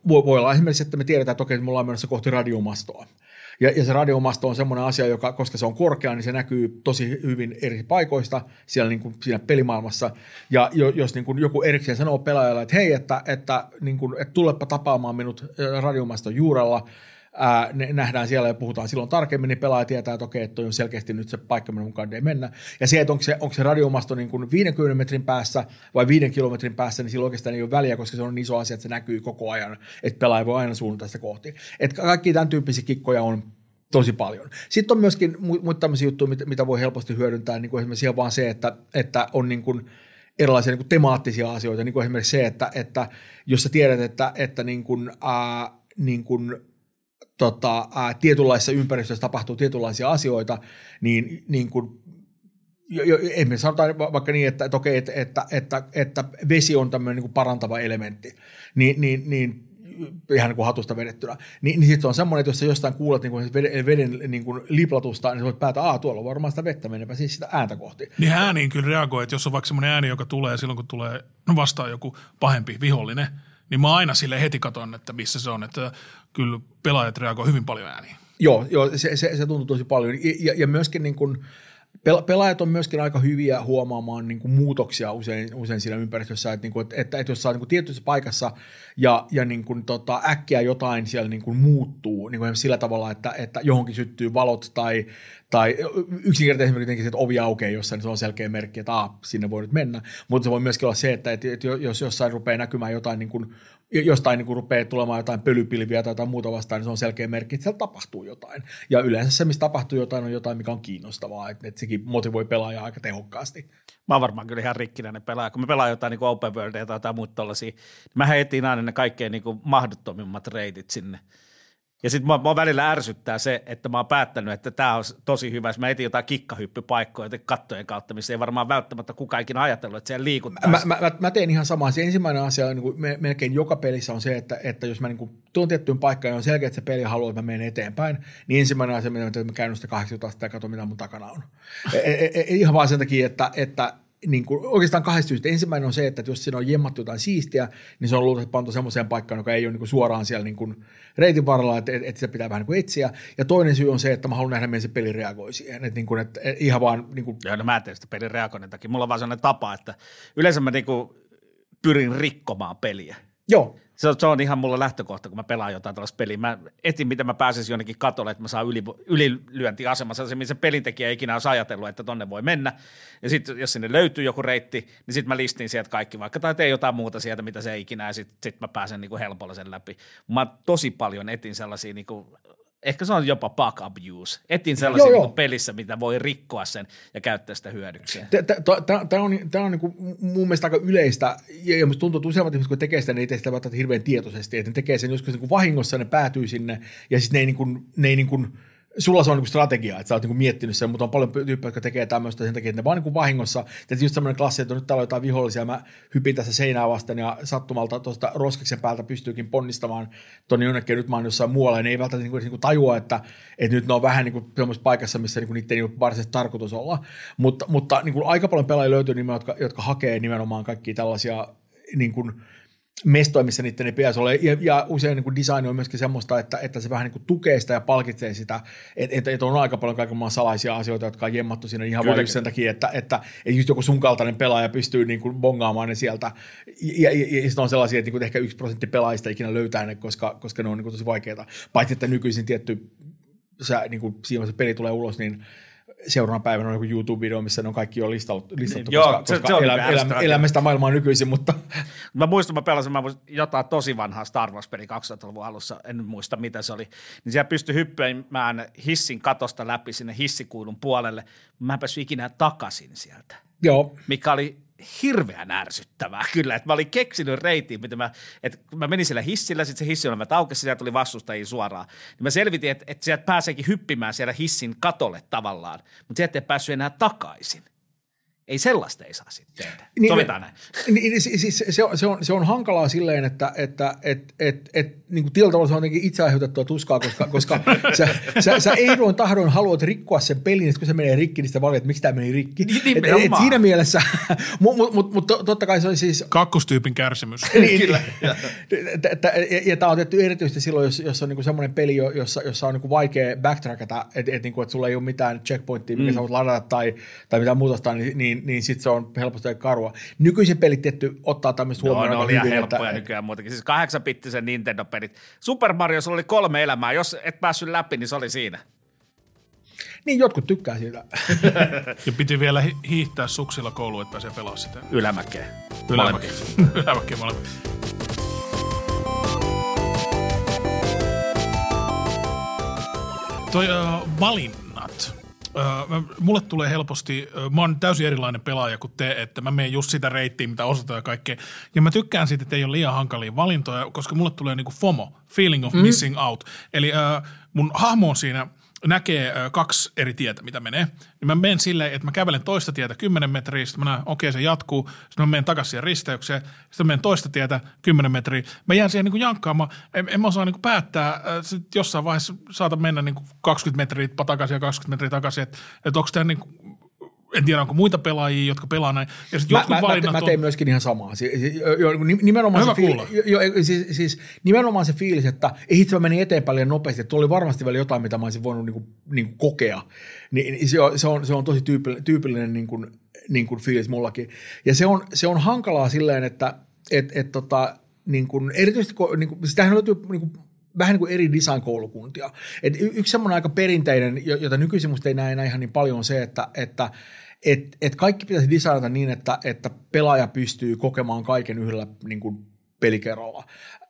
voi olla esimerkiksi, että me tiedetään, että okei, me ollaan menossa kohti radiomastoa. Ja se radiomasto on semmoinen asia, joka, koska se on korkea, niin se näkyy tosi hyvin eri paikoista siellä, niin kuin siinä pelimaailmassa. Ja jos niin kuin joku erikseen sanoo pelaajalle, että hei, että tulepa tapaamaan minut radiomaston juurella, nähdään siellä ja puhutaan silloin tarkemmin, niin pelaaja tietää, että okei, että toi on selkeästi nyt se paikka, minne mukaan ei mennä. Ja se, että onko se radiomasto niin kuin 50 metrin päässä vai 5 kilometrin päässä, niin sillä oikeastaan ei ole väliä, koska se on niin iso asia, että se näkyy koko ajan, että pelaaja voi aina suunnata sitä kohti. Että kaikki tämän tyyppisiä kikkoja on tosi paljon. Sitten on myöskin muita tämmöisiä juttuja, mitä voi helposti hyödyntää, niin kuin esimerkiksi ihan vaan se, että on niin kuin erilaisia niin kuin temaattisia asioita, niin kuin esimerkiksi se, että jos sä tiedät, että tietynlaisissa ympäristöissä tapahtuu tietynlaisia asioita, niin kun esimerkiksi sanotaan vaikka niin, että okei, että vesi on tämmöinen niin kuin parantava elementti, niin ihan niin kuin hatusta vedettynä, niin sitten on semmoinen, että jos sä jostain kuulet niin kuin veden niin kuin liplatusta, niin sä voit päätä, tuolla on varmaan sitä vettä, menepä siis sitä ääntä kohti. Niin ääniin kyllä reagoi, että jos on vaikka semmoinen ääni, joka tulee silloin, kun tulee vastaan joku pahempi vihollinen, niin mä aina sille heti katon, että missä se on, että kyllä pelaajat reagoivat hyvin paljon ääniin. Joo, se tuntuu tosi paljon. Ja myöskin niin kuin pelaajat on myöskin aika hyviä huomaamaan niin kuin muutoksia usein siinä ympäristössä, että jos sä oot niin kuin tietyssä paikassa ja niin kuin äkkiä jotain siellä niin kuin muuttuu niin kuin sillä tavalla, että johonkin syttyy valot tai yksinkertaisesti esimerkiksi, että ovi aukeaa jossain, niin se on selkeä merkki, että sinne voi nyt mennä, mutta se voi myöskin olla se, että jos jossain rupeaa näkymään jotain niin kuin jostain niin rupeaa tulemaan jotain pölypilviä tai jotain muuta vastaan, niin se on selkeä merkki, että siellä tapahtuu jotain. Ja yleensä se, missä tapahtuu jotain, on jotain, mikä on kiinnostavaa, että sekin motivoi pelaajaa aika tehokkaasti. Mä oon varmaan kyllä ihan rikkinäinen pelaaja. Kun mä pelaan jotain niin kuin open worldia tai jotain muuta tollaisia, niin mä etin aina ne kaikkein niin kuin mahdottomimmat reitit sinne. Ja sitten mä välillä ärsyttää se, että mä oon päättänyt, että tää on tosi hyvä, jos mä etin jotain kikkahyppypaikkoja kattojen kautta, missä ei varmaan välttämättä kukaan ikinä ajatellut, että siellä liikuttaisi. Mä teen ihan samaa. Se ensimmäinen asia niin kuin melkein joka pelissä on se, että jos mä niin kuin tuon tiettyyn paikkaan ja on selkeä, että se peli haluaa, että mä menen eteenpäin, niin ensimmäinen asia, mitä mä käyn sitä 80 ja katson, mitä mun takana on. Ihan vaan sen takia, että niin kuin oikeastaan kahdesta syystä. Ensimmäinen on se, että jos siinä on jemmattu jotain siistiä, niin se on luultavasti pantu semmoiseen paikkaan, joka ei ole niin kuin suoraan siellä niin kuin reitin varrella, että sitä pitää vähän niin kuin etsiä. Ja toinen syy on se, että mä haluan nähdä, miten se peli reagoi siihen. Että niin kuin, että ihan vaan niin kuin. Joo, no mä teen sitä pelin reagoinnin takia. Mulla on vaan sellainen tapa, että yleensä mä niin kuin pyrin rikkomaan peliä. Joo. Se on ihan mulla lähtökohta, kun mä pelaan jotain tällaista peliä. Mä etin, miten mä pääsisin jonnekin katolle, että mä saan ylilyöntiasemassa. Se pelintekijä ei ikinä olisi ajatellut, että tonne voi mennä. Ja sitten jos sinne löytyy joku reitti, niin sitten mä listin sieltä kaikki vaikka, tai teen jotain muuta sieltä, mitä se ei ikinä, ja sit mä pääsen niinku helpolla sen läpi. Mä tosi paljon etin sellaisia, niinku, ehkä se on jopa bug abuse, etin sellaisia niinku pelissä, mitä voi rikkoa sen ja käyttää sitä hyödykseen. Tämä on niinku mun mielestä aika yleistä, ja musta tuntuu, että useimmat ihmiset, kun tekee sitä, ne ei tee sitä välttämättä hirveän tietoisesti, että ne tekee sen joskus niinku vahingossa, ne päätyy sinne, ja sitten ne ei sulla se on niinku strategia, että sä oot niinku miettinyt sen, mutta on paljon tyyppejä, jotka tekee tämmöistä sen takia, että ne vaan niinku vahingossa. Tietysti just semmoinen klassi, että nyt täällä on jotain vihollisia, mä hypin tässä seinää vasten ja sattumalta tuosta roskiksen päältä pystyykin ponnistamaan tonne jonnekin, nyt mä oon jossain muualla, ja ne ei välttämättä niinku tajua, että nyt ne on vähän niinku semmoisessa paikassa, missä niinku niiden ei ole varsinaisesti tarkoitus olla. Mutta niinku aika paljon pelaajia löytyy nimenomaan, jotka hakee nimenomaan kaikkia tällaisia niinku mestoja, missä niiden ei pitäisi olla. Ja usein niin kuin design on myöskin semmoista, että se vähän niin kuin tukee sitä ja palkitsee sitä, että on aika paljon kaiken maailman salaisia asioita, jotka on jemmattu siinä ihan vain sen takia, että just joku sun kaltainen pelaaja pystyy niin kuin bongaamaan ne sieltä. Ja sitten on sellaisia, että niin kuin ehkä 1% pelaajista ikinä löytää ne, koska ne on niin kuin tosi vaikeita. Paitsi, että nykyisin tietty sä, niin kuin, siinä vaiheessa peli tulee ulos, niin seuraavana päivänä on joku YouTube-video, missä ne on kaikki jo listattu niin, koska elämme sitä maailmaa nykyisin, mutta... Mä muistan, mä pelasin jotain tosi vanhaa Star Wars-peli 2000-luvun alussa, en muista mitä se oli, niin siellä pystyi hyppäämään hissin katosta läpi sinne hissikuilun puolelle, mä en päässyt ikinä takaisin sieltä, joo. Mikä oli hirveän ärsyttävää kyllä, että mä olin keksinyt reitin, miten mä menin sillä hissillä, sitten se hissi, jolla mä taukesin, sieltä tuli vastustajia suoraan. Niin mä selvitin, että sieltä pääseekin hyppimään siellä hissin katolle tavallaan, mutta sieltä ei päässyt enää takaisin. Ei sellaista ei saa sitten tehdä. Niin, sovitaan näin. Niin, siis se on hankalaa silleen, että niin tietyllä tavalla se on jotenkin itse aiheutettua tuskaa, koska sä ehdoin tahdoin haluat rikkoa sen pelin, että kun se menee rikki, niin sitä valitaan, että miksi tämä meni rikki. Niin, et siinä mielessä, mutta totta kai se on siis... Kakkostyypin kärsimys. Niin, kyllä. Ja tämä on tietty erityisesti silloin, jos on niin semmoinen peli, jossa on niin vaikea backtrackata, että sulla ei ole mitään checkpointtia, mikä sä voit ladata tai mitään muutosta, niin sitten se on helposti karua. Nykyiset pelit tietty ottaa tämmöistä huomioon. No, ne oli ihan helppoja nykyään muutenkin. Siis 8-bittisen Nintendo-pelit. Super Mario, sulla oli 3 elämää. Jos et päässyt läpi, niin se oli siinä. Niin, jotkut tykkää siitä. Ja piti vielä hiihtää suksilla kouluun, että pääsee pelaa sitä. Ylämäkeen. Toi valinnat. Mulle tulee helposti, mä oon täysin erilainen pelaaja kuin te, että mä menen just sitä reittiä, mitä osataan ja kaikkea. Ja mä tykkään siitä, että ei ole liian hankalia valintoja, koska mulle tulee niinku FOMO, feeling of missing out. Eli mun hahmo on siinä, näkee kaksi eri tietä, mitä menee. Niin mä menen silleen, että mä kävelen toista tietä 10 metriä, sitten mä näen, okei, se jatkuu. Sitten mä menen takaisin siihen risteykseen, sitten mä menen toista tietä 10 metriä. Mä jään siihen niinku jankkaamaan, en mä osaa niinku päättää. Sitten jossain vaiheessa saatan mennä niinku 20 metriä takaisin ja 20 metriä takaisin, että onko tämä niinku... En tiedä, onko muita pelaajia, jotka pelaa näin. Ja mä tein myöskin ihan samaa. Nimenomaan se fiilis, että ei itse meni eteenpäin liian nopeasti. Tuo oli varmasti vielä jotain, mitä mä olisin voinut niinku kokea. Se on tosi tyypillinen niinku fiilis mullakin. Ja se on hankalaa silleen, että niinku, erityisesti – sitähän löytyy niinku, vähän niin kuin eri design-koulukuntia. Yksi semmoinen aika perinteinen, jota nykyisin musta ei näe enää ihan niin paljon, on se, että kaikki pitäisi designata niin, että pelaaja pystyy kokemaan kaiken yhdellä niin kuin pelikerralla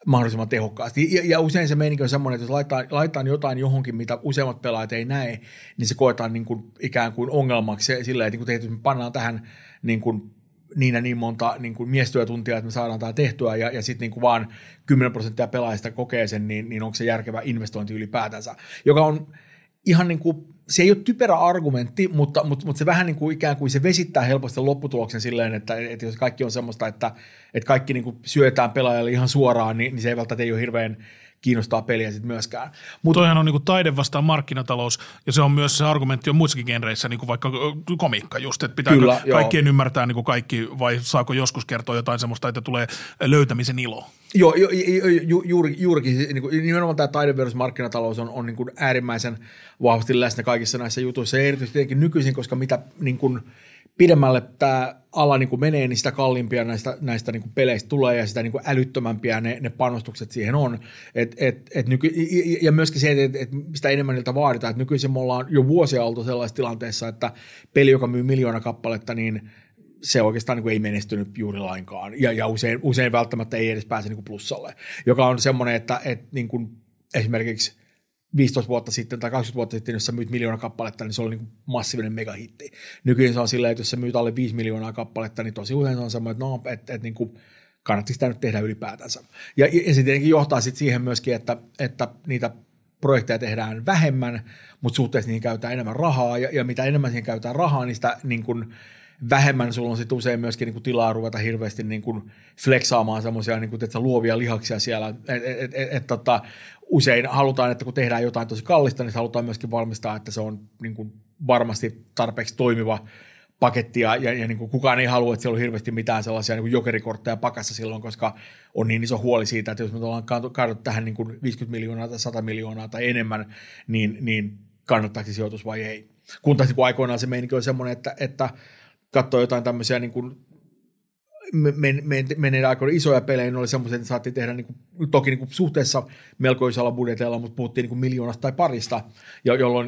mahdollisimman tehokkaasti. Ja usein se meininki on semmoinen, että jos laittaa jotain johonkin, mitä useimmat pelaajat ei näe, niin se koetaan niin kuin ikään kuin ongelmaksi silleen, että niin kuin pannaan tähän niin monta niin kuin miestyötuntia, että me saadaan tämä tehtyä ja sitten niin kuin vaan 10% pelaajista kokee sen, niin onko se järkevä investointi ylipäätänsä, joka on ihan niin kuin, se ei ole typerä argumentti, mutta se vähän niin kuin ikään kuin se vesittää helposti lopputuloksen silleen, että jos kaikki on semmoista, että kaikki niin kuin syötään pelaajalle ihan suoraan, niin se ei välttämättä ei ole hirveän kiinnostaa peliä sitten myöskään. Toihan on niinku taide vastaan markkinatalous, ja se on myös se argumentti on muissakin genreissä, niinku vaikka komiikka just, että pitääkö kyllä, kaikkien joo. Ymmärtää niinku kaikki, vai saako joskus kertoa jotain semmoista, että tulee löytämisen ilo? Joo, juurikin. Niinku, nimenomaan tämä taide versus markkinatalous on niinku äärimmäisen vahvasti läsnä kaikissa näissä jutuissa, ja erityisesti nykyisin, koska mitä niinku pidemmälle tämä ala niin kuin menee, niin sitä kalliimpia näistä niin kuin peleistä tulee ja sitä niin kuin älyttömämpiä ne panostukset siihen on. Ja myöskin se, että sitä enemmän niiltä vaaditaan. Et nykyisin me ollaan jo vuosia oltu sellaisessa tilanteessa, että peli, joka myy 1 miljoonaa kappaletta, niin se oikeastaan niin kuin ei menestynyt juuri lainkaan. Ja usein välttämättä ei edes pääse niin kuin plussalle, joka on semmoinen, että niin kuin esimerkiksi 15 vuotta sitten tai 20 vuotta sitten, jos sä myyt 1 miljoonaa kappaletta, niin se oli niin massiivinen megahitti. Nykyään se on silleen, että jos sä myyt alle 5 miljoonaa kappaletta, niin tosi usein se on semmoinen, että no, niin kuin, kannattiko sitä nyt tehdä ylipäätänsä. Ja se tietenkin johtaa sitten siihen myöskin, että niitä projekteja tehdään vähemmän, mutta suhteessa niihin käytetään enemmän rahaa, ja mitä enemmän siihen käytetään rahaa, niin sitä niin kuin, vähemmän sulla on sitten usein myöskin niin kuin, tilaa ruveta hirveästi niin kuin, fleksaamaan semmoisia niin kuin, että luovia lihaksia siellä, että usein halutaan, että kun tehdään jotain tosi kallista, niin halutaan myöskin valmistaa, että se on niin kuin varmasti tarpeeksi toimiva paketti ja niin kuin kukaan ei halua, että siellä on hirveästi mitään sellaisia niin kuin jokerikortteja pakassa silloin, koska on niin iso huoli siitä, että jos me ollaan kaadut tähän niin kuin 50 miljoonaa tai 100 miljoonaa tai enemmän, niin kannattaako se sijoitus vai ei. Kun taas aikoinaan se meininki on semmoinen, että katsoo jotain tämmöisiä niin kuin menneiden aikoina isoja pelejä, ne oli semmoisia, että saatiin tehdä niin kuin, toki niin kuin suhteessa melkoisella budjeteilla, mutta puhuttiin niin kuin miljoonasta tai parista,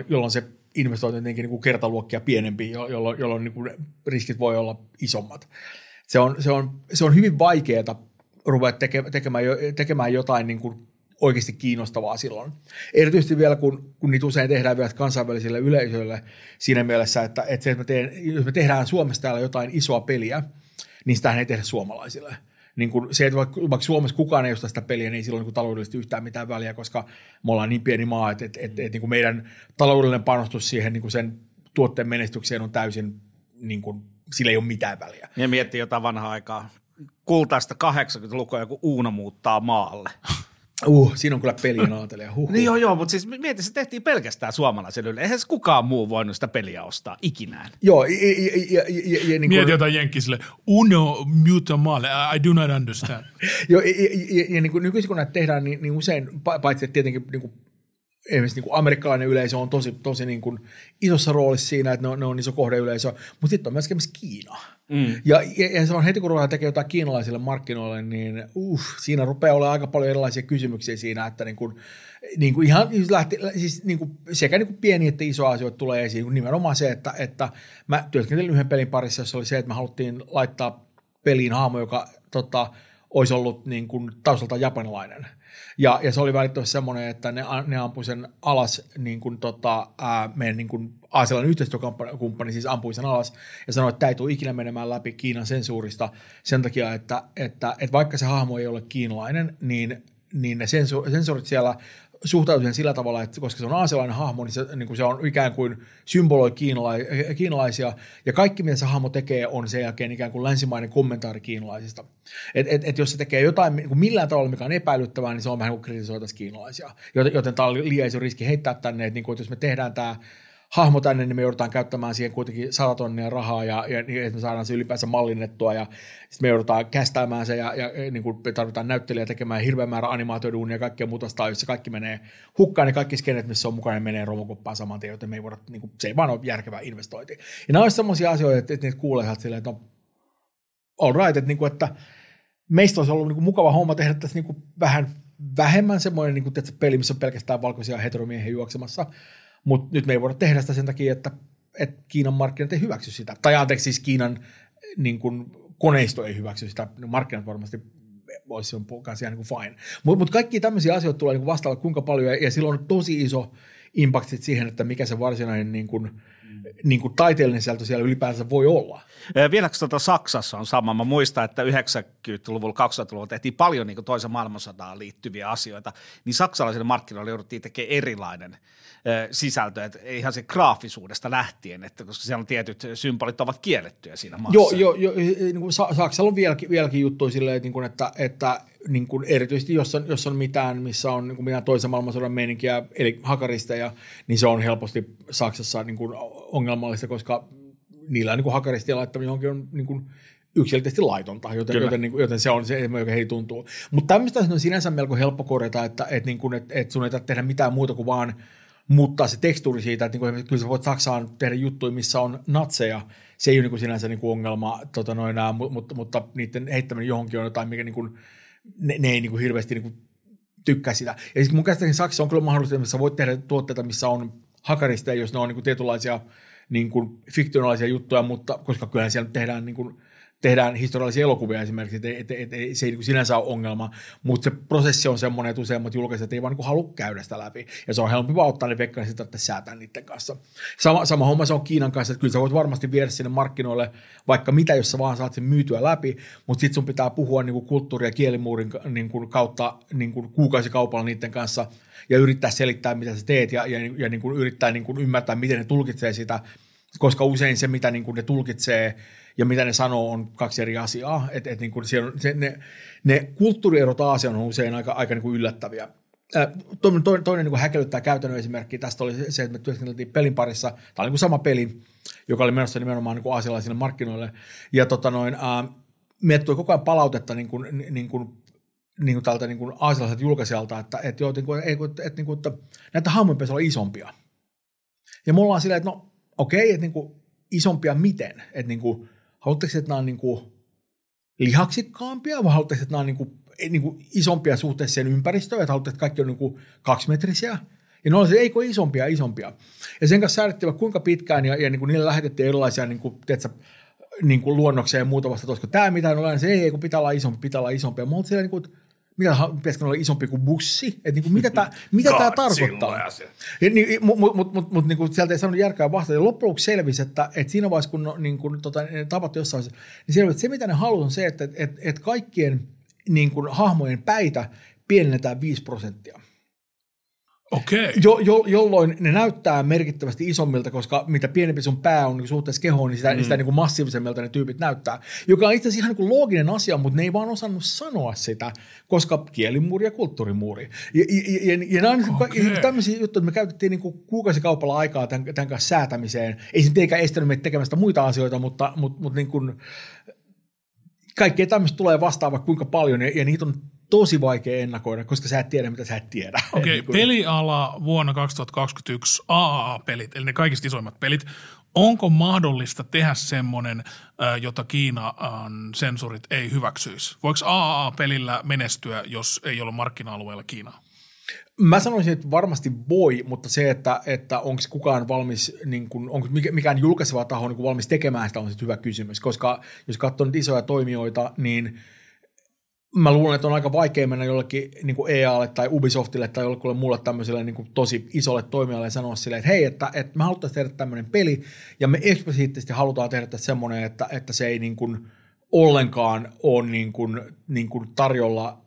jolloin se investointi on jotenkin niin kuin kertaluokkia pienempi, jolloin niin kuin riskit voi olla isommat. Se on hyvin vaikeaa ruveta tekemään jotain niin kuin oikeasti kiinnostavaa silloin. Erityisesti vielä, kun niitä usein tehdään vielä kansainvälisille yleisöille siinä mielessä, että jos me tehdään Suomessa täällä jotain isoa peliä, niin sitähän ei tehdä suomalaisille. Niin kun se, että vaikka Suomessa kukaan ei osta sitä peliä, niin ei silloin niin taloudellisesti yhtään mitään väliä, koska me ollaan niin pieni maa, että niin meidän taloudellinen panostus siihen niin sen tuotteen menestykseen on täysin, niin kun, sillä ei ole mitään väliä. Ja miettii jotain vanhaa aikaa. Kultaista 80-lukua joku Uuno muuttaa maalle. Siinä on kyllä pelien aatelija. Niin joo, mutta siis mieti, se tehtiin pelkästään suomalaisille yleisölle. Eihän kukaan muu voinut sitä peliä ostaa ikinään. Joo. Mieti jotain jenkkisille. Uno muuttaa maalle, I do not understand. Joo, ja nykyisin kun näitä tehdään, niin usein, paitsi että tietenkin esimerkiksi amerikkalainen yleisö on tosi isossa roolissa siinä, että ne on iso kohdeyleisö, mutta sitten on myöskin Kiina. Mm. Ja se on heti, kun ruvetaan tekemään jotain kiinalaisille markkinoille, niin siinä rupeaa olemaan aika paljon erilaisia kysymyksiä siinä, että niin kuin ihan siis niin kuin sekä niin kuin pieni että iso asioita tulee esiin. Nimenomaan se, että mä työskentelin yhden pelin parissa, jossa oli se, että me haluttiin laittaa peliin haamo, joka olisi ollut niin kuin taustalta japanilainen. Ja se oli välittömästi semmoinen, että ne ampui sen alas, niin kuin meidän niin kuin aasialainen yhteistyökumppani siis ampui sen alas ja sanoi, että tämä ei tule ikinä menemään läpi Kiinan sensuurista sen takia, että vaikka se hahmo ei ole kiinalainen, niin ne sensuurit siellä suhtautuivat sillä tavalla, että koska se on aasialainen hahmo, niin se on ikään kuin symboloi kiinalaisia ja kaikki, mitä se hahmo tekee, on sen jälkeen ikään kuin länsimainen kommentaari kiinalaisista. Et jos se tekee jotain niin kuin millään tavalla, mikä on epäilyttävää, niin se on vähän kuin kritisoitaisiin kiinalaisia. Joten tämä on liian iso riski heittää tänne, että jos me tehdään tämä hahmo tänne, niin me joudutaan käyttämään siihen kuitenkin 100 000 rahaa ja että me saadaan se ylipäänsä mallinnettua ja sitten me joudutaan kästäämään se ja niin kuin tarvitaan näyttelijä tekemään hirveän määrä animaatioduunia ja kaikkea muuta sitä, jos se kaikki menee hukkaan ja kaikki skenet, missä on mukana, menee romukoppaan saman tien, joten me ei voida, niin kuin, se ei vaan ole järkevää investointi. Ja nämä on sellaisia asioita, että niitä kuulee silleen, että on all right, että, niin kuin, että meistä olisi ollut niin kuin mukava homma tehdä tässä niin kuin vähän vähemmän semmoinen niin kuin, että peli, missä on pelkästään valkoisia heteromiehiä juoksemassa. Mutta nyt me ei voida tehdä sitä sen takia, että Kiinan markkinat ei hyväksy sitä. Tai anteeksi, siis Kiinan niin kun, koneisto ei hyväksy sitä. Markkinat varmasti olisi sen kanssa ihan niin fine. Mutta kaikki tämmöisiä asioita tulee niin vastaava kuinka paljon. Ja sillä on tosi iso impakti siihen, että mikä se varsinainen niin kun taiteellinen sieltä siellä ylipäänsä voi olla. Vieläkö Saksassa on sama? Mä muistan, että 90-luvulla, 2000-luvulla tehtiin paljon niin toisen maailmansotaan liittyviä asioita. Niin saksalaisille markkinoille jouduttiin tekemään erilainen sisältö, että ihan se graafisuudesta lähtien, että koska siellä on tietyt symbolit ovat kiellettyjä siinä maassa. Joo. Niin kuin Saksalla on vieläkin juttuja silleen, että niin kuin erityisesti jos on mitään, missä on niin kuin mitään toisen maailmansodan meininkiä, eli hakaristeja, niin se on helposti Saksassa niin kuin ongelmallista, koska niillä niin kuin hakaristien laittaminen johonkin on niin kuin yksilöllisesti laitonta, joten se on se, joka hei tuntuu. Mutta tämmöistä on sinänsä melko helppo korjata, että sun ei tarvitse tehdä mitään muuta kuin vaan muuttaa se tekstuuri siitä, että kyllä sä voit Saksaan tehdä juttuja, missä on natseja. Se ei ole sinänsä ongelma, mutta niiden heittäminen johonkin on jotain, mikä ne ei hirveästi tykkää sitä. Ja siis mun käsittääkseni Saksassa on kyllä mahdollista, että sä voit tehdä tuotteita, missä on hakaristeja, jos ne on tietynlaisia fiktionaalisia juttuja, mutta koska kyllähän siellä tehdään historiallisia elokuvia esimerkiksi, että se ei sinänsä ole ongelma, mutta se prosessi on semmoinen, että useimmat julkaisijat ei vaan halua käydä sitä läpi, ja se on helpompi vaan ottaa ne vekkaiset, että säätää niiden kanssa. Sama homma se on Kiinan kanssa, että kyllä sä voit varmasti viedä sinne markkinoille vaikka mitä, jos sä vaan saat sen myytyä läpi, mutta sitten sun pitää puhua kulttuuri- ja kielimuurin kautta kuukausikaupalla niiden kanssa, ja yrittää selittää, mitä sä teet, ja yrittää ymmärtää, miten ne tulkitsee sitä, koska usein se, mitä ne tulkitsee ja mitä ne sanoo, on kaksi eri asiaa. Ne kulttuurierot Aasian on usein aika niin kuin yllättäviä. Toinen niin kuin häkellyttää käytännön esimerkki. Tästä oli se, että me työskenteltiin pelin parissa. Tämä oli niin kuin sama peli, joka oli menossa nimenomaan niin kuin aasialaisille markkinoille. Ja meille tuli koko ajan palautetta tältä aasialaiselta julkaisijalta, että näitä hahmoja pitäisi olla isompia. Ja me ollaan silleen, että no okei, että isompia miten? Haluatteko, että nämä on lihaksikkaampia, vaan haluttaisiin, että nämä on niin kuin isompia suhteessa sen ympäristöön, että haluttaisiin, että kaikki on niin kuin 2-metrisiä. Ja ne on se, eikö isompia. Ja sen kanssa säädettiin kuinka pitkään, ja niin kuin niille lähetettiin erilaisia, niin kuin, tiedätkö, niin kuin luonnokseen ja muuta vasta, että olisiko tämä mitään olla, niin se ei, kun pitää olla isompi. Mä olin siellä niin kuin, mitä pitäisikö olla isompi kuin bussi? Että niin kuin, mitä tämä tarkoittaa? Mutta niin sieltä ei saanut järkeä vastata. Ja loppujen lopuksi selvisi, että siinä vaiheessa, kun ne tapahtui jossain vaiheessa, niin selvisi, että se mitä ne haluaa on se, että kaikkien niin kuin, hahmojen päitä pienennetään 5%. Okay. Jolloin ne näyttää merkittävästi isommilta, koska mitä pienempi sun pää on niin suhteessa kehoon, niin sitä niin kuin massiivisemmilta ne tyypit näyttää. Joka on itse asiassa ihan niin kuin looginen asia, mutta ne ei vaan osannut sanoa sitä, koska kielimuuri ja kulttuurimuuri. Ja nämä on tämmöisiä juttuja, että me käytettiin niin kuin kuukausikaupalla aikaa tämän kanssa säätämiseen. Ei se tietenkään estänyt meitä tekemästä muita asioita, mutta niin kuin kaikkea tämmöistä tulee vastaan vaikka kuinka paljon, ja niitä on tosi vaikea ennakoida, koska sä et tiedä, mitä sä et tiedä. Okei, okay, peliala vuonna 2021 AAA-pelit, eli ne kaikista isoimmat pelit. Onko mahdollista tehdä semmoinen, jota Kiinan sensurit ei hyväksyisi? Voiko AAA-pelillä menestyä, jos ei ole markkina-alueella Kiinaa? Mä sanoisin, että varmasti voi, mutta se, että onko kukaan valmis, niin kun, onko mikään julkaiseva taho niin kun valmis tekemään sitä, on sitten hyvä kysymys. Koska jos katsoo nyt isoja toimijoita, niin mä luulen, että on aika vaikea mennä jollekin niin kuin EAlle tai Ubisoftille tai jollekulle muulle tämmöiselle niin kuin tosi isolle toimijalle ja sanoa silleen, että hei, että me haluttaisiin tehdä tämmöinen peli ja me eksplisiittisesti halutaan tehdä semmoinen, että se ei niin kuin ollenkaan ole niin kuin tarjolla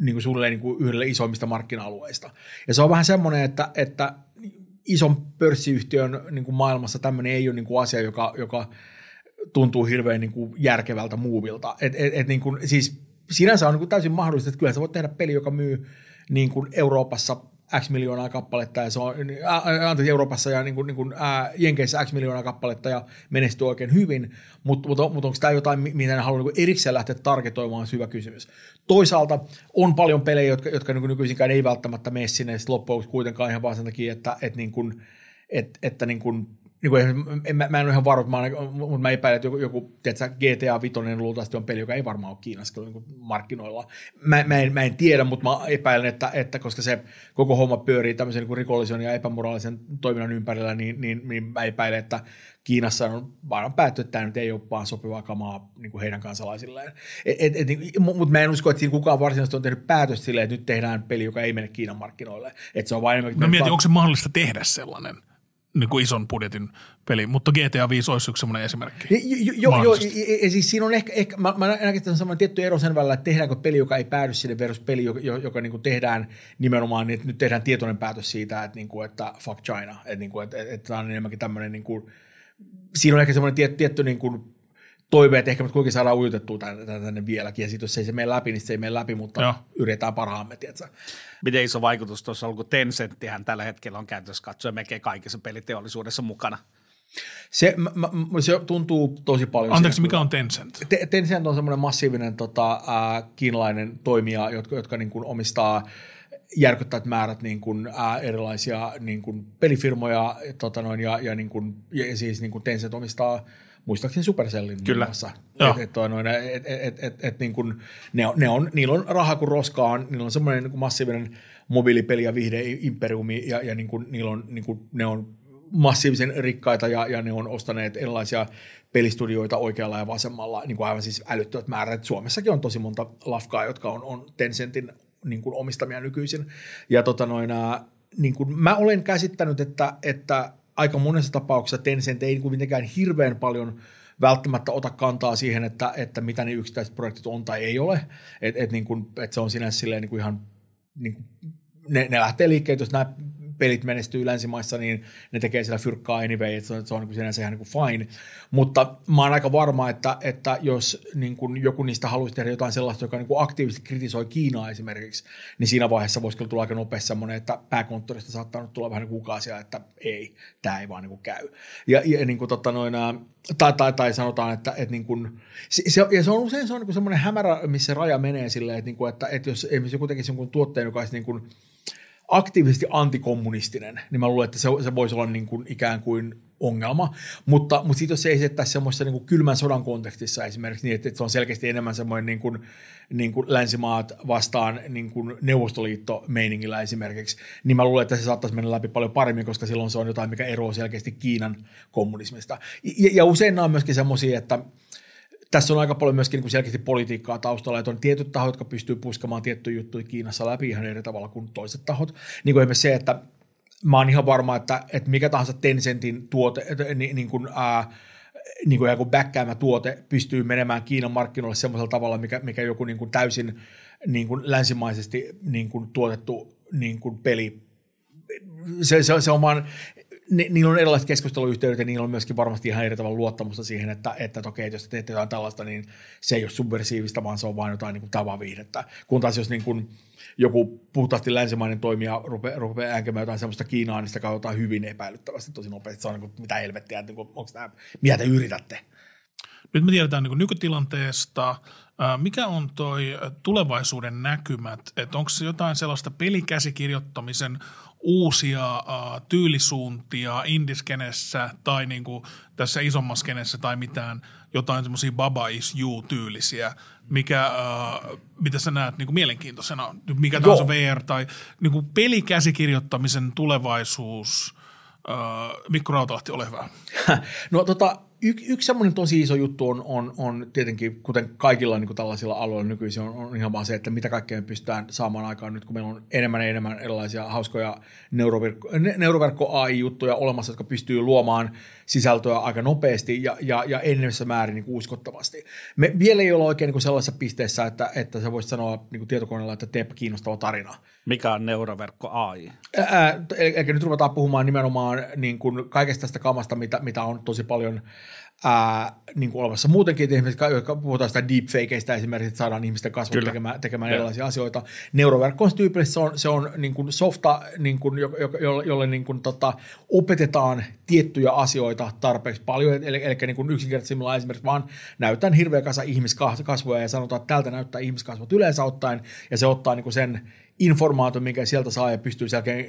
niin kuin suunnilleen niin kuin yhdelle isoimmista markkina-alueista. Ja se on vähän semmoinen, että ison pörssiyhtiön niin kuin maailmassa tämmöinen ei ole niin kuin asia, joka tuntuu hirveän niin kuin järkevältä muuvilta. Niin kuin, siis sinänsä on niin kuin täysin mahdollista, että kyllä sä voit tehdä peli, joka myy niin kuin Euroopassa X miljoonaa kappaletta ja se on Euroopassa ja niin kuin Jenkeissä X miljoonaa kappaletta ja menestyy oikein hyvin, mutta onko tämä jotain, mitä ne haluaa niin kuin erikseen lähteä targetoimaan, on hyvä kysymys. Toisaalta on paljon pelejä, jotka niin kuin nykyisinkään ei välttämättä mene sinne loppujen kuitenkaan ihan vaan sen takia, että niin kuin mä en ole ihan varma, mutta mä epäilen, että joku tiedätkö, GTA 5 luultavasti on peli, joka ei varmaan ole Kiinassa niin markkinoilla. Mä en tiedä, mutta mä epäilen, että koska se koko homma pyörii tämmöisen niin rikollisen ja epämoraalisen toiminnan ympärillä, niin mä epäilen, että Kiinassa on vaan päätty, että tämä nyt ei ole vaan sopivaa kamaa niin heidän kansalaisilleen. Mutta mä en usko, että kukaan varsinaisesti on tehnyt päätös silleen, että nyt tehdään peli, joka ei mene Kiinan markkinoille. Et se on vain enemmän, onko se mahdollista tehdä sellainen niin kuin ison budjetin peli, mutta GTA 5 olisi yksi semmoinen esimerkki. Joo, siis siinä on ehkä mä näen tämän saman tietty ero sen välillä, että tehdäänkö peli, joka ei päädy sinne versus peli, joka niin kuin tehdään nimenomaan, että nyt tehdään tietoinen päätös siitä, että fuck China, että tämä on enemmänkin tämmöinen, niin kuin, siinä on ehkä semmoinen tietty niin kuin toive, että ehkä me kuitenkin saadaan ujutettua tänne vieläkin, ja sitten jos ei se mene läpi, niin se ei mene läpi, mutta joo, yritetään parhaamme, tietsä. Miten iso vaikutus tuossa on, kun Tencenttihän tällä hetkellä on käytössä katsoja melkein kaikessa peliteollisuudessa mukana? Se tuntuu tosi paljon. Anteeksi, mikä on Tencent? Tencent on semmoinen massiivinen kiinalainen toimija, jotka niin kuin omistaa järkyttävät määrät niin kuin, erilaisia niin kuin pelifirmoja, niin kuin, ja siis niin kuin Tencent omistaa muistaakseni Supercellin muassa. Niillä on rahaa kuin roskaan, niillä on semmoinen niin massiivinen mobiilipeli ja viihdeimperiumi ja niin kuin, niillä on, niin kuin, ne on massiivisen rikkaita ja ne on ostaneet erilaisia pelistudioita oikealla ja vasemmalla, niin kuin aivan siis älyttömät määrät. Suomessakin on tosi monta lafkaa, jotka on Tencentin niin kuin omistamia nykyisin. Ja niin kuin mä olen käsittänyt, että aika monessa tapauksessa Tencent ei mitenkään hirveän paljon välttämättä ota kantaa siihen, että mitä ne yksittäiset projektit on tai ei ole. Se on sinänsä silleen niin ihan, niin ne lähtee liikkeelle, jos nämä pelit menestyy länsimaissa, niin ne tekee siellä fyrkkaa anyway, että se on niin sinänsä ihan niin fine. Mutta mä oon aika varma, että jos niin joku niistä haluaisi tehdä jotain sellaista, joka niin aktiivisesti kritisoi Kiinaa esimerkiksi, niin siinä vaiheessa voisi kyllä tulla aika nopeasti semmoinen, että pääkonttorista saattaa nyt tulla vähän niin asia, että ei, tämä ei vaan niin käy. Ja niin tai sanotaan, että niin kuin, se on usein se on niin semmoinen hämärä, missä raja menee silleen, että, niin kuin, että jos esimerkiksi joku tekisi jonkun tuotteen, joka olisi niin kuin aktiivisesti antikommunistinen, niin mä luulen, että se voisi olla niin kuin ikään kuin ongelma, mutta sitten jos se esitettäisiin semmoisessa niin kuin kylmän sodan kontekstissa esimerkiksi, niin että se on selkeästi enemmän semmoinen niin kuin länsimaat vastaan niin kuin Neuvostoliitto-meiningillä esimerkiksi, niin mä luulen, että se saattaisi mennä läpi paljon paremmin, koska silloin se on jotain, mikä eroaa selkeästi Kiinan kommunismista. Ja usein nämä on myöskin semmoisia, että tässä on aika paljon myöskin niin kuin selkeästi politiikkaa taustalla, että on tietyt tahot, jotka pystyy puskamaan tiettyjä juttuja Kiinassa läpi ihan eri tavalla kuin toiset tahot. Niin kuin esimerkiksi se, että mä oon ihan varma, että mikä tahansa Tencentin tuote, niin kuin joku backkäämä tuote pystyy menemään Kiinan markkinoille semmoisella tavalla, mikä joku niin kuin täysin niin kuin länsimaisesti niin kuin tuotettu niin kuin peli. Se on vaan... Niillä on erilaiset keskusteluyhteydet ja niillä on myöskin varmasti ihan eri tavalla luottamusta siihen, että okei, jos te teette jotain tällaista, niin se ei ole subversiivista, vaan se on vain jotain niin tavaviihdettä. Kun taas jos niin kuin joku puhtaasti länsimainen toimija rupeaa äänkemään jotain sellaista Kiinaa, niin sitä katsotaan hyvin epäilyttävästi tosi nopeasti. Se on niin kuin, mitä helvettiä, niin onko tämä, mitä te yritätte? Nyt me tiedetään niin nykytilanteesta. Mikä on toi tulevaisuuden näkymät? Että onko se jotain sellaista pelikäsikirjoittamisen uusia tyylisuuntia indiskenessä tai niin kuin tässä isommassa kenessä tai mitään jotain semmoisia Baba is you-tyylisiä, mitä sä näet niin kuin mielenkiintoisena, mikä tahansa VR tai niin kuin pelikäsikirjoittamisen tulevaisuus. Mikko Rautalahti, ole hyvä. No yksi semmoinen tosi iso juttu on tietenkin, kuten kaikilla niin kuin tällaisilla aloilla nykyisin, on ihan vaan se, että mitä kaikkea me pystytään saamaan aikaan nyt, kun meillä on enemmän ja enemmän erilaisia hauskoja neuroverkko AI-juttuja olemassa, jotka pystyy luomaan sisältöä aika nopeasti ja enemmän määrin niin kuin uskottavasti. Me vielä ei olla oikein niin kuin sellaisessa pisteessä, että sä voisit sanoa niin kuin tietokoneella, että teepä kiinnostava tarina. Mikä on neuroverkko AI? Eli nyt ruvetaan puhumaan nimenomaan niin kuin kaikesta tästä kamasta, mitä on tosi paljon niin kuin olemassa muutenkin, että ihmiset, jotka puhutaan sitä deepfakeista esimerkiksi, että saadaan ihmisten kasvot tekemään erilaisia asioita. Neuroverkko on tyypillisesti, se on niin kuin softa, niin kuin, jolle niin kuin, opetetaan tiettyjä asioita tarpeeksi paljon, eli niin kuin yksinkertaisimmillaan esimerkiksi vaan näytetään hirveä kasa ihmiskasvoja ja sanotaan, että tältä näyttää ihmiskasvot yleensä ottaen, ja se ottaa niin kuin sen informaatio, minkä sieltä saa ja pystyy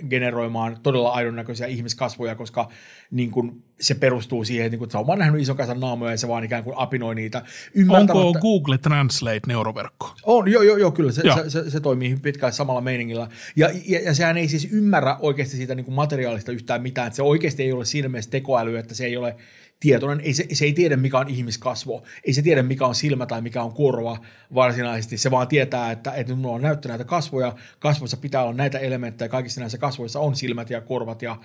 generoimaan todella aidon näköisiä ihmiskasvoja, koska niin kun se perustuu siihen, että sä oon vaan nähnyt ison kasan naamoja ja se vaan ikään kuin apinoi niitä. Onko Google Translate neuroverkko? On, joo kyllä. Se toimii pitkään samalla meiningillä. Ja sehän ei siis ymmärrä oikeasti siitä niin kuin materiaalista yhtään mitään. Että se oikeasti ei ole siinä mielessä tekoäly, että se ei ole tietoinen. Se ei tiedä, mikä on ihmiskasvo. Ei se tiedä, mikä on silmä tai mikä on korva varsinaisesti. Se vaan tietää, että minulla on näyttö näitä kasvoja. Kasvoissa pitää olla näitä elementtejä. Kaikissa näissä kasvoissa on silmät ja korvat ja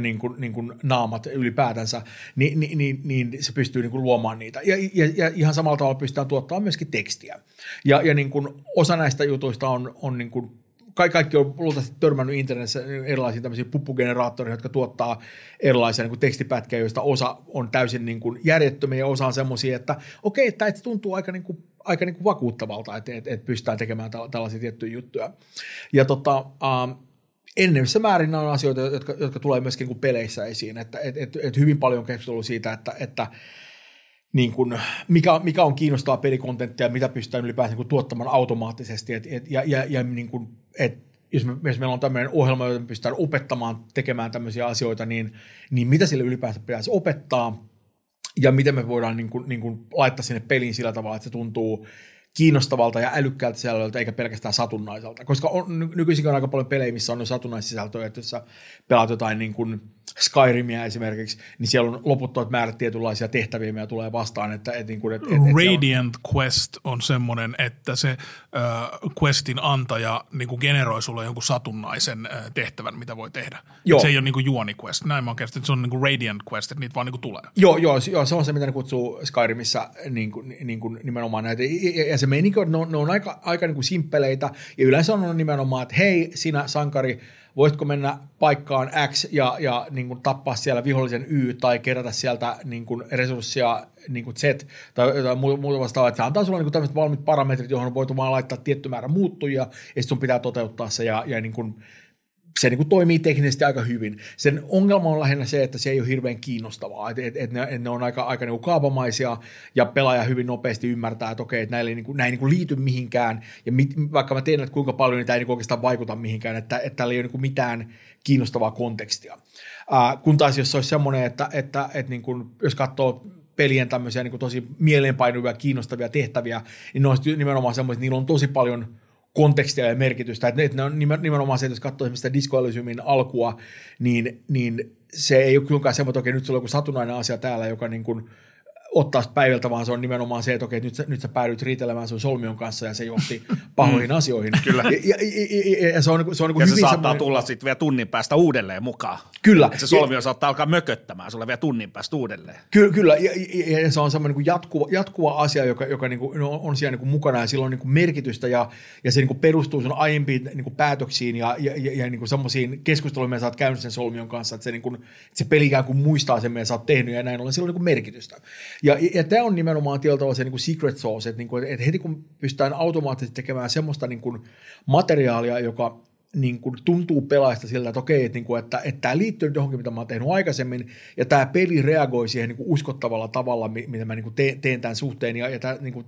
niin kuin naamat ylipäätänsä. Niin se pystyy niin kuin luomaan niitä. Ja ihan samalla tavalla pystytään tuottamaan myöskin tekstiä. Ja niin kuin osa näistä jutuista on niin kuin kaikki on luultavasti törmännyt internetissä erilaisia tämmöisiä puppugeneraattoreja, jotka tuottaa erilaisia niin kuin tekstipätkiä, joista osa on täysin niin kuin järjettömiä ja osa on semmoisia, että okei, tämä tuntuu aika niin kuin vakuuttavalta, että pystytään tekemään tällaisia tiettyjä juttuja. Ja ennemmissä määrin nämä on asioita, jotka tulee myöskin niin kuin peleissä esiin, että hyvin paljon keskustelua siitä, että niin kun, mikä on kiinnostavaa pelikontenttia, mitä pystytään ylipäänsä niin kun tuottamaan automaattisesti. Niin kun, jos meillä on tämmöinen ohjelma, jota me pystytään opettamaan tekemään tämmöisiä asioita, niin mitä sille ylipäänsä pitäisi opettaa ja miten me voidaan niin kun laittaa sinne peliin sillä tavalla, että se tuntuu kiinnostavalta ja älykkäältä sisällöltä, eikä pelkästään satunnaiselta. Koska nykyisin on aika paljon pelejä, missä on satunnaissisältöjä, että jos sä pelaat jotain niin kuin Skyrimia esimerkiksi, niin siellä on loputtomat määrät tietynlaisia tehtäviä, mitä tulee vastaan. Radiant Quest on semmoinen, että se questin antaja niin kuin generoi sulle jonkun satunnaisen tehtävän, mitä voi tehdä. Se ei ole niin kuin juoni quest. Näin mä oon käsittänyt, että se on niin kuin Radiant Quest, että niitä vaan niin kuin tulee. Joo, se on se, mitä ne kutsuu Skyrimissä niin kuin nimenomaan näitä. Ja se meininki on, ne on aika niin kuin simppeleitä ja yleensä on nimenomaan, että hei sinä sankari, voisitko mennä paikkaan X ja niin kuin tappaa siellä vihollisen Y tai kerätä sieltä niin kuin resurssia niin kuin Z tai jotain muuta vastaavaa. Että se antaa sulla niin kuin tämmöiset valmiit parametrit, johon voit vaan laittaa tietty määrä muuttujia ja sitten sun pitää toteuttaa se ja niin kuin se niin kuin toimii teknisesti aika hyvin. Sen ongelma on lähinnä se, että se ei ole hirveän kiinnostavaa, että ne on aika niin kuin kaavamaisia ja pelaaja hyvin nopeasti ymmärtää, että okei, että nämä ei niin kuin liity mihinkään ja vaikka mä tiedän, että kuinka paljon niitä ei niin kuin oikeastaan vaikuta mihinkään, että täällä ei ole niin kuin mitään kiinnostavaa kontekstia. Kun taas jos se olisi semmoinen, että niin kuin, jos katsoo pelien tämmöisiä niin kuin tosi mieleenpainuvia, kiinnostavia tehtäviä, niin ne on nimenomaan semmoiset, niillä on tosi paljon kontekstia ja merkitystä. Että ne on nimenomaan se, että jos katsoo esimerkiksi Disco Elysiumin alkua, niin se ei ole kylläkään semmoinen, että okei, nyt se on joku satunnainen asia täällä, joka niin kuin ottaa päivältä, vaan se on nimenomaan se, että okei, nyt sä päädyit riitelemään sun solmion kanssa ja se johti pahoihin asioihin. Kyllä. Ja se on niin kuin hyvin semmoinen. Ja se saattaa tulla sitten vielä tunnin päästä uudelleen mukaan. Kyllä. Et se solmio saattaa alkaa mököttämään sulle vielä tunnin päästä uudelleen. Kyllä. Ja se on semmoinen niin kuin jatkuva asia, joka niin kuin on siellä niin kuin mukana ja sillä on niin kuin merkitystä ja se niin kuin perustuu sun aiempiin niin kuin päätöksiin ja niin kuin semmoisiin keskusteluihin, mitä sä oot käynyt sen solmion kanssa, että se, niin kuin, se peli ikään kuin muistaa sen, mitä sä oot tehnyt ja näin ollen sillä on niin kuin merkitystä. Ja tämä on nimenomaan tietyllä se niin kuin secret sauce, että, niin kuin, että heti kun pystytään automaattisesti tekemään semmoista niin kuin materiaalia, joka niin kuin tuntuu pelaajasta siltä, että okei, että, niin kuin, että tämä liittyy johonkin, mitä mä oon tehnyt aikaisemmin, ja tämä peli reagoi siihen niin kuin uskottavalla tavalla, mitä mä niin kuin teen tämän suhteen, ja tämä niin kuin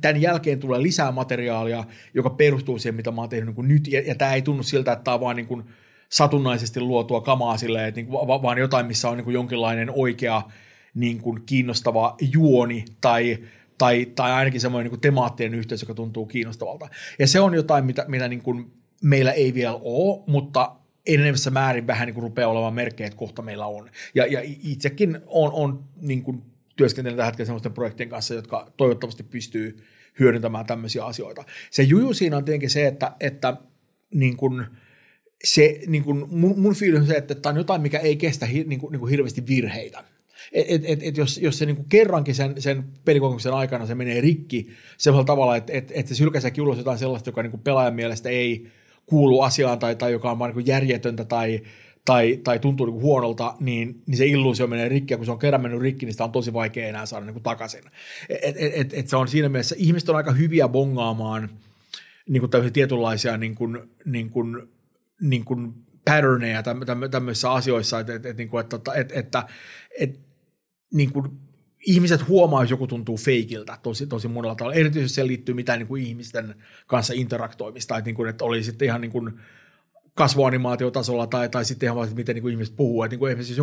Tämän jälkeen tulee lisää materiaalia, joka perustuu siihen, mitä mä oon tehnyt niin kuin nyt, ja tämä ei tunnu siltä, että tämä on vaan niin kuin satunnaisesti luotua kamaa silleen, että niin kuin, vaan jotain, missä on niin kuin jonkinlainen oikea niin kuin kiinnostava juoni tai ainakin semmoinen niin kuin temaattinen yhteys, joka tuntuu kiinnostavalta. Ja se on jotain, mitä niin kuin meillä ei vielä ole, mutta enenevässä määrin vähän niin kuin rupeaa olemaan merkkejä, että kohta meillä on. Ja itsekin on niin kuin työskentelen tällä hetkellä semmoisten projektien kanssa, jotka toivottavasti pystyy hyödyntämään tämmöisiä asioita. Se juju siinä on tietenkin se, että niin kuin se, niin kuin mun fiilis on se, että tämä on jotain, mikä ei kestä niin kuin hirveästi virheitä. Jos se niinku kerrankin sen pelikokemuksen aikana se menee rikki sellaisella tavalla, että se sylkäisäkin ulos jotain sellaista, joka niinku pelaajan mielestä ei kuulu asiaan tai joka on vaan niinku järjetöntä tai tuntuu niinku huonolta, niin se illuusio menee rikki, ja kun se on kerran mennyt rikki, niin sitä on tosi vaikea enää saada niinku takaisin. Se on siinä mielessä, ihmiset on aika hyviä bongaamaan niinku tämmöisiä tietynlaisia niin kuin patterneja tämmöisissä asioissa, että niin kuin ihmiset huomaa, jos joku tuntuu feikiltä tosi monella tavalla. Erityisesti se liittyy mitään niin kuin ihmisten kanssa interaktoimista, niin kuin, että oli sitten ihan niin kuin kasvoanimaatiotasolla tai sitten ihan vaan, miten niin kuin ihmiset puhuu. Että niin kuin esimerkiksi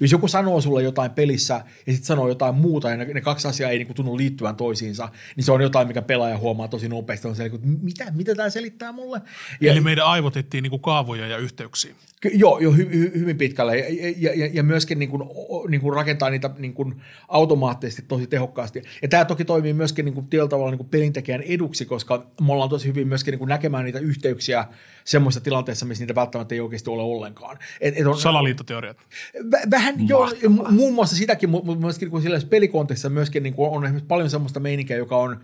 jos joku sanoo sulle jotain pelissä ja sitten sanoo jotain muuta ja ne kaksi asiaa ei niin kuin tunnu liittyvän toisiinsa, niin se on jotain, mikä pelaaja huomaa tosi nopeasti. On se, niin kuin, mitä tämä selittää mulle? Eli meidän aivotettiin niin kuin kaavoja ja yhteyksiä. Joo, hyvin pitkälle ja myöskin niin kuin rakentaa niitä niin kuin automaattisesti tosi tehokkaasti. Ja tämä toki toimii myöskin niin kuin tietyllä tavalla niin kuin pelintekijän eduksi, koska me ollaan tosi hyvin myöskin niin kuin näkemään niitä yhteyksiä semmoisissa tilanteissa, missä niitä välttämättä ei oikeasti ole ollenkaan. Salaliittoteoriat. Vähän mahtavaa. Joo, muun muassa sitäkin, mutta myöskin niin kuin pelikontekstissa myöskin niin kuin on esimerkiksi paljon semmoista meininkiä, joka on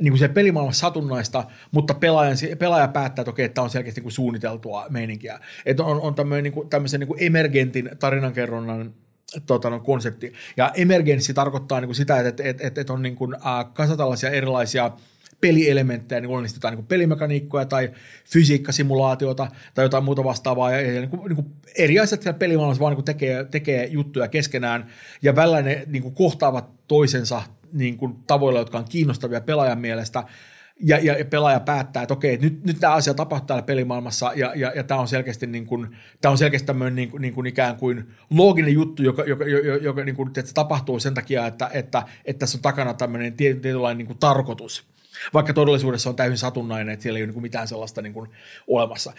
niin kuin se pelimaailma satunnaista, mutta pelaaja päättää, että okei, että tämä on selkeästi niin kuin suunniteltua meininkiä. Että on tämmöinen, niin kuin, tämmöisen niin kuin emergentin tarinankerronnan konsepti. Ja emergenssi tarkoittaa niin kuin sitä, että on niin kuin, kasa tällaisia erilaisia pelielementtejä, niin onnistetaan niin kuin pelimekaniikkoja tai fysiikkasimulaatiota tai jotain muuta vastaavaa. Ja niin kuin eri asiat siellä pelimaailmassa vaan niin kuin tekee juttuja keskenään ja välillä ne niin kuin kohtaavat toisensa niin kuin tavoilla, jotka on kiinnostavia pelaajan mielestä, ja pelaaja päättää, että okei, nyt tämä asia tapahtuu täällä pelimaailmassa, ja tämä on selkeästi, niin kuin, tämä on selkeästi tämmöinen niin kuin ikään kuin looginen juttu, joka niin kuin, että se tapahtuu sen takia, että tässä on takana tämmöinen tietynlainen niin kuin tarkoitus, vaikka todellisuudessa on täysin satunnainen, että siellä ei ole niin kuin mitään sellaista niin kuin olemassa.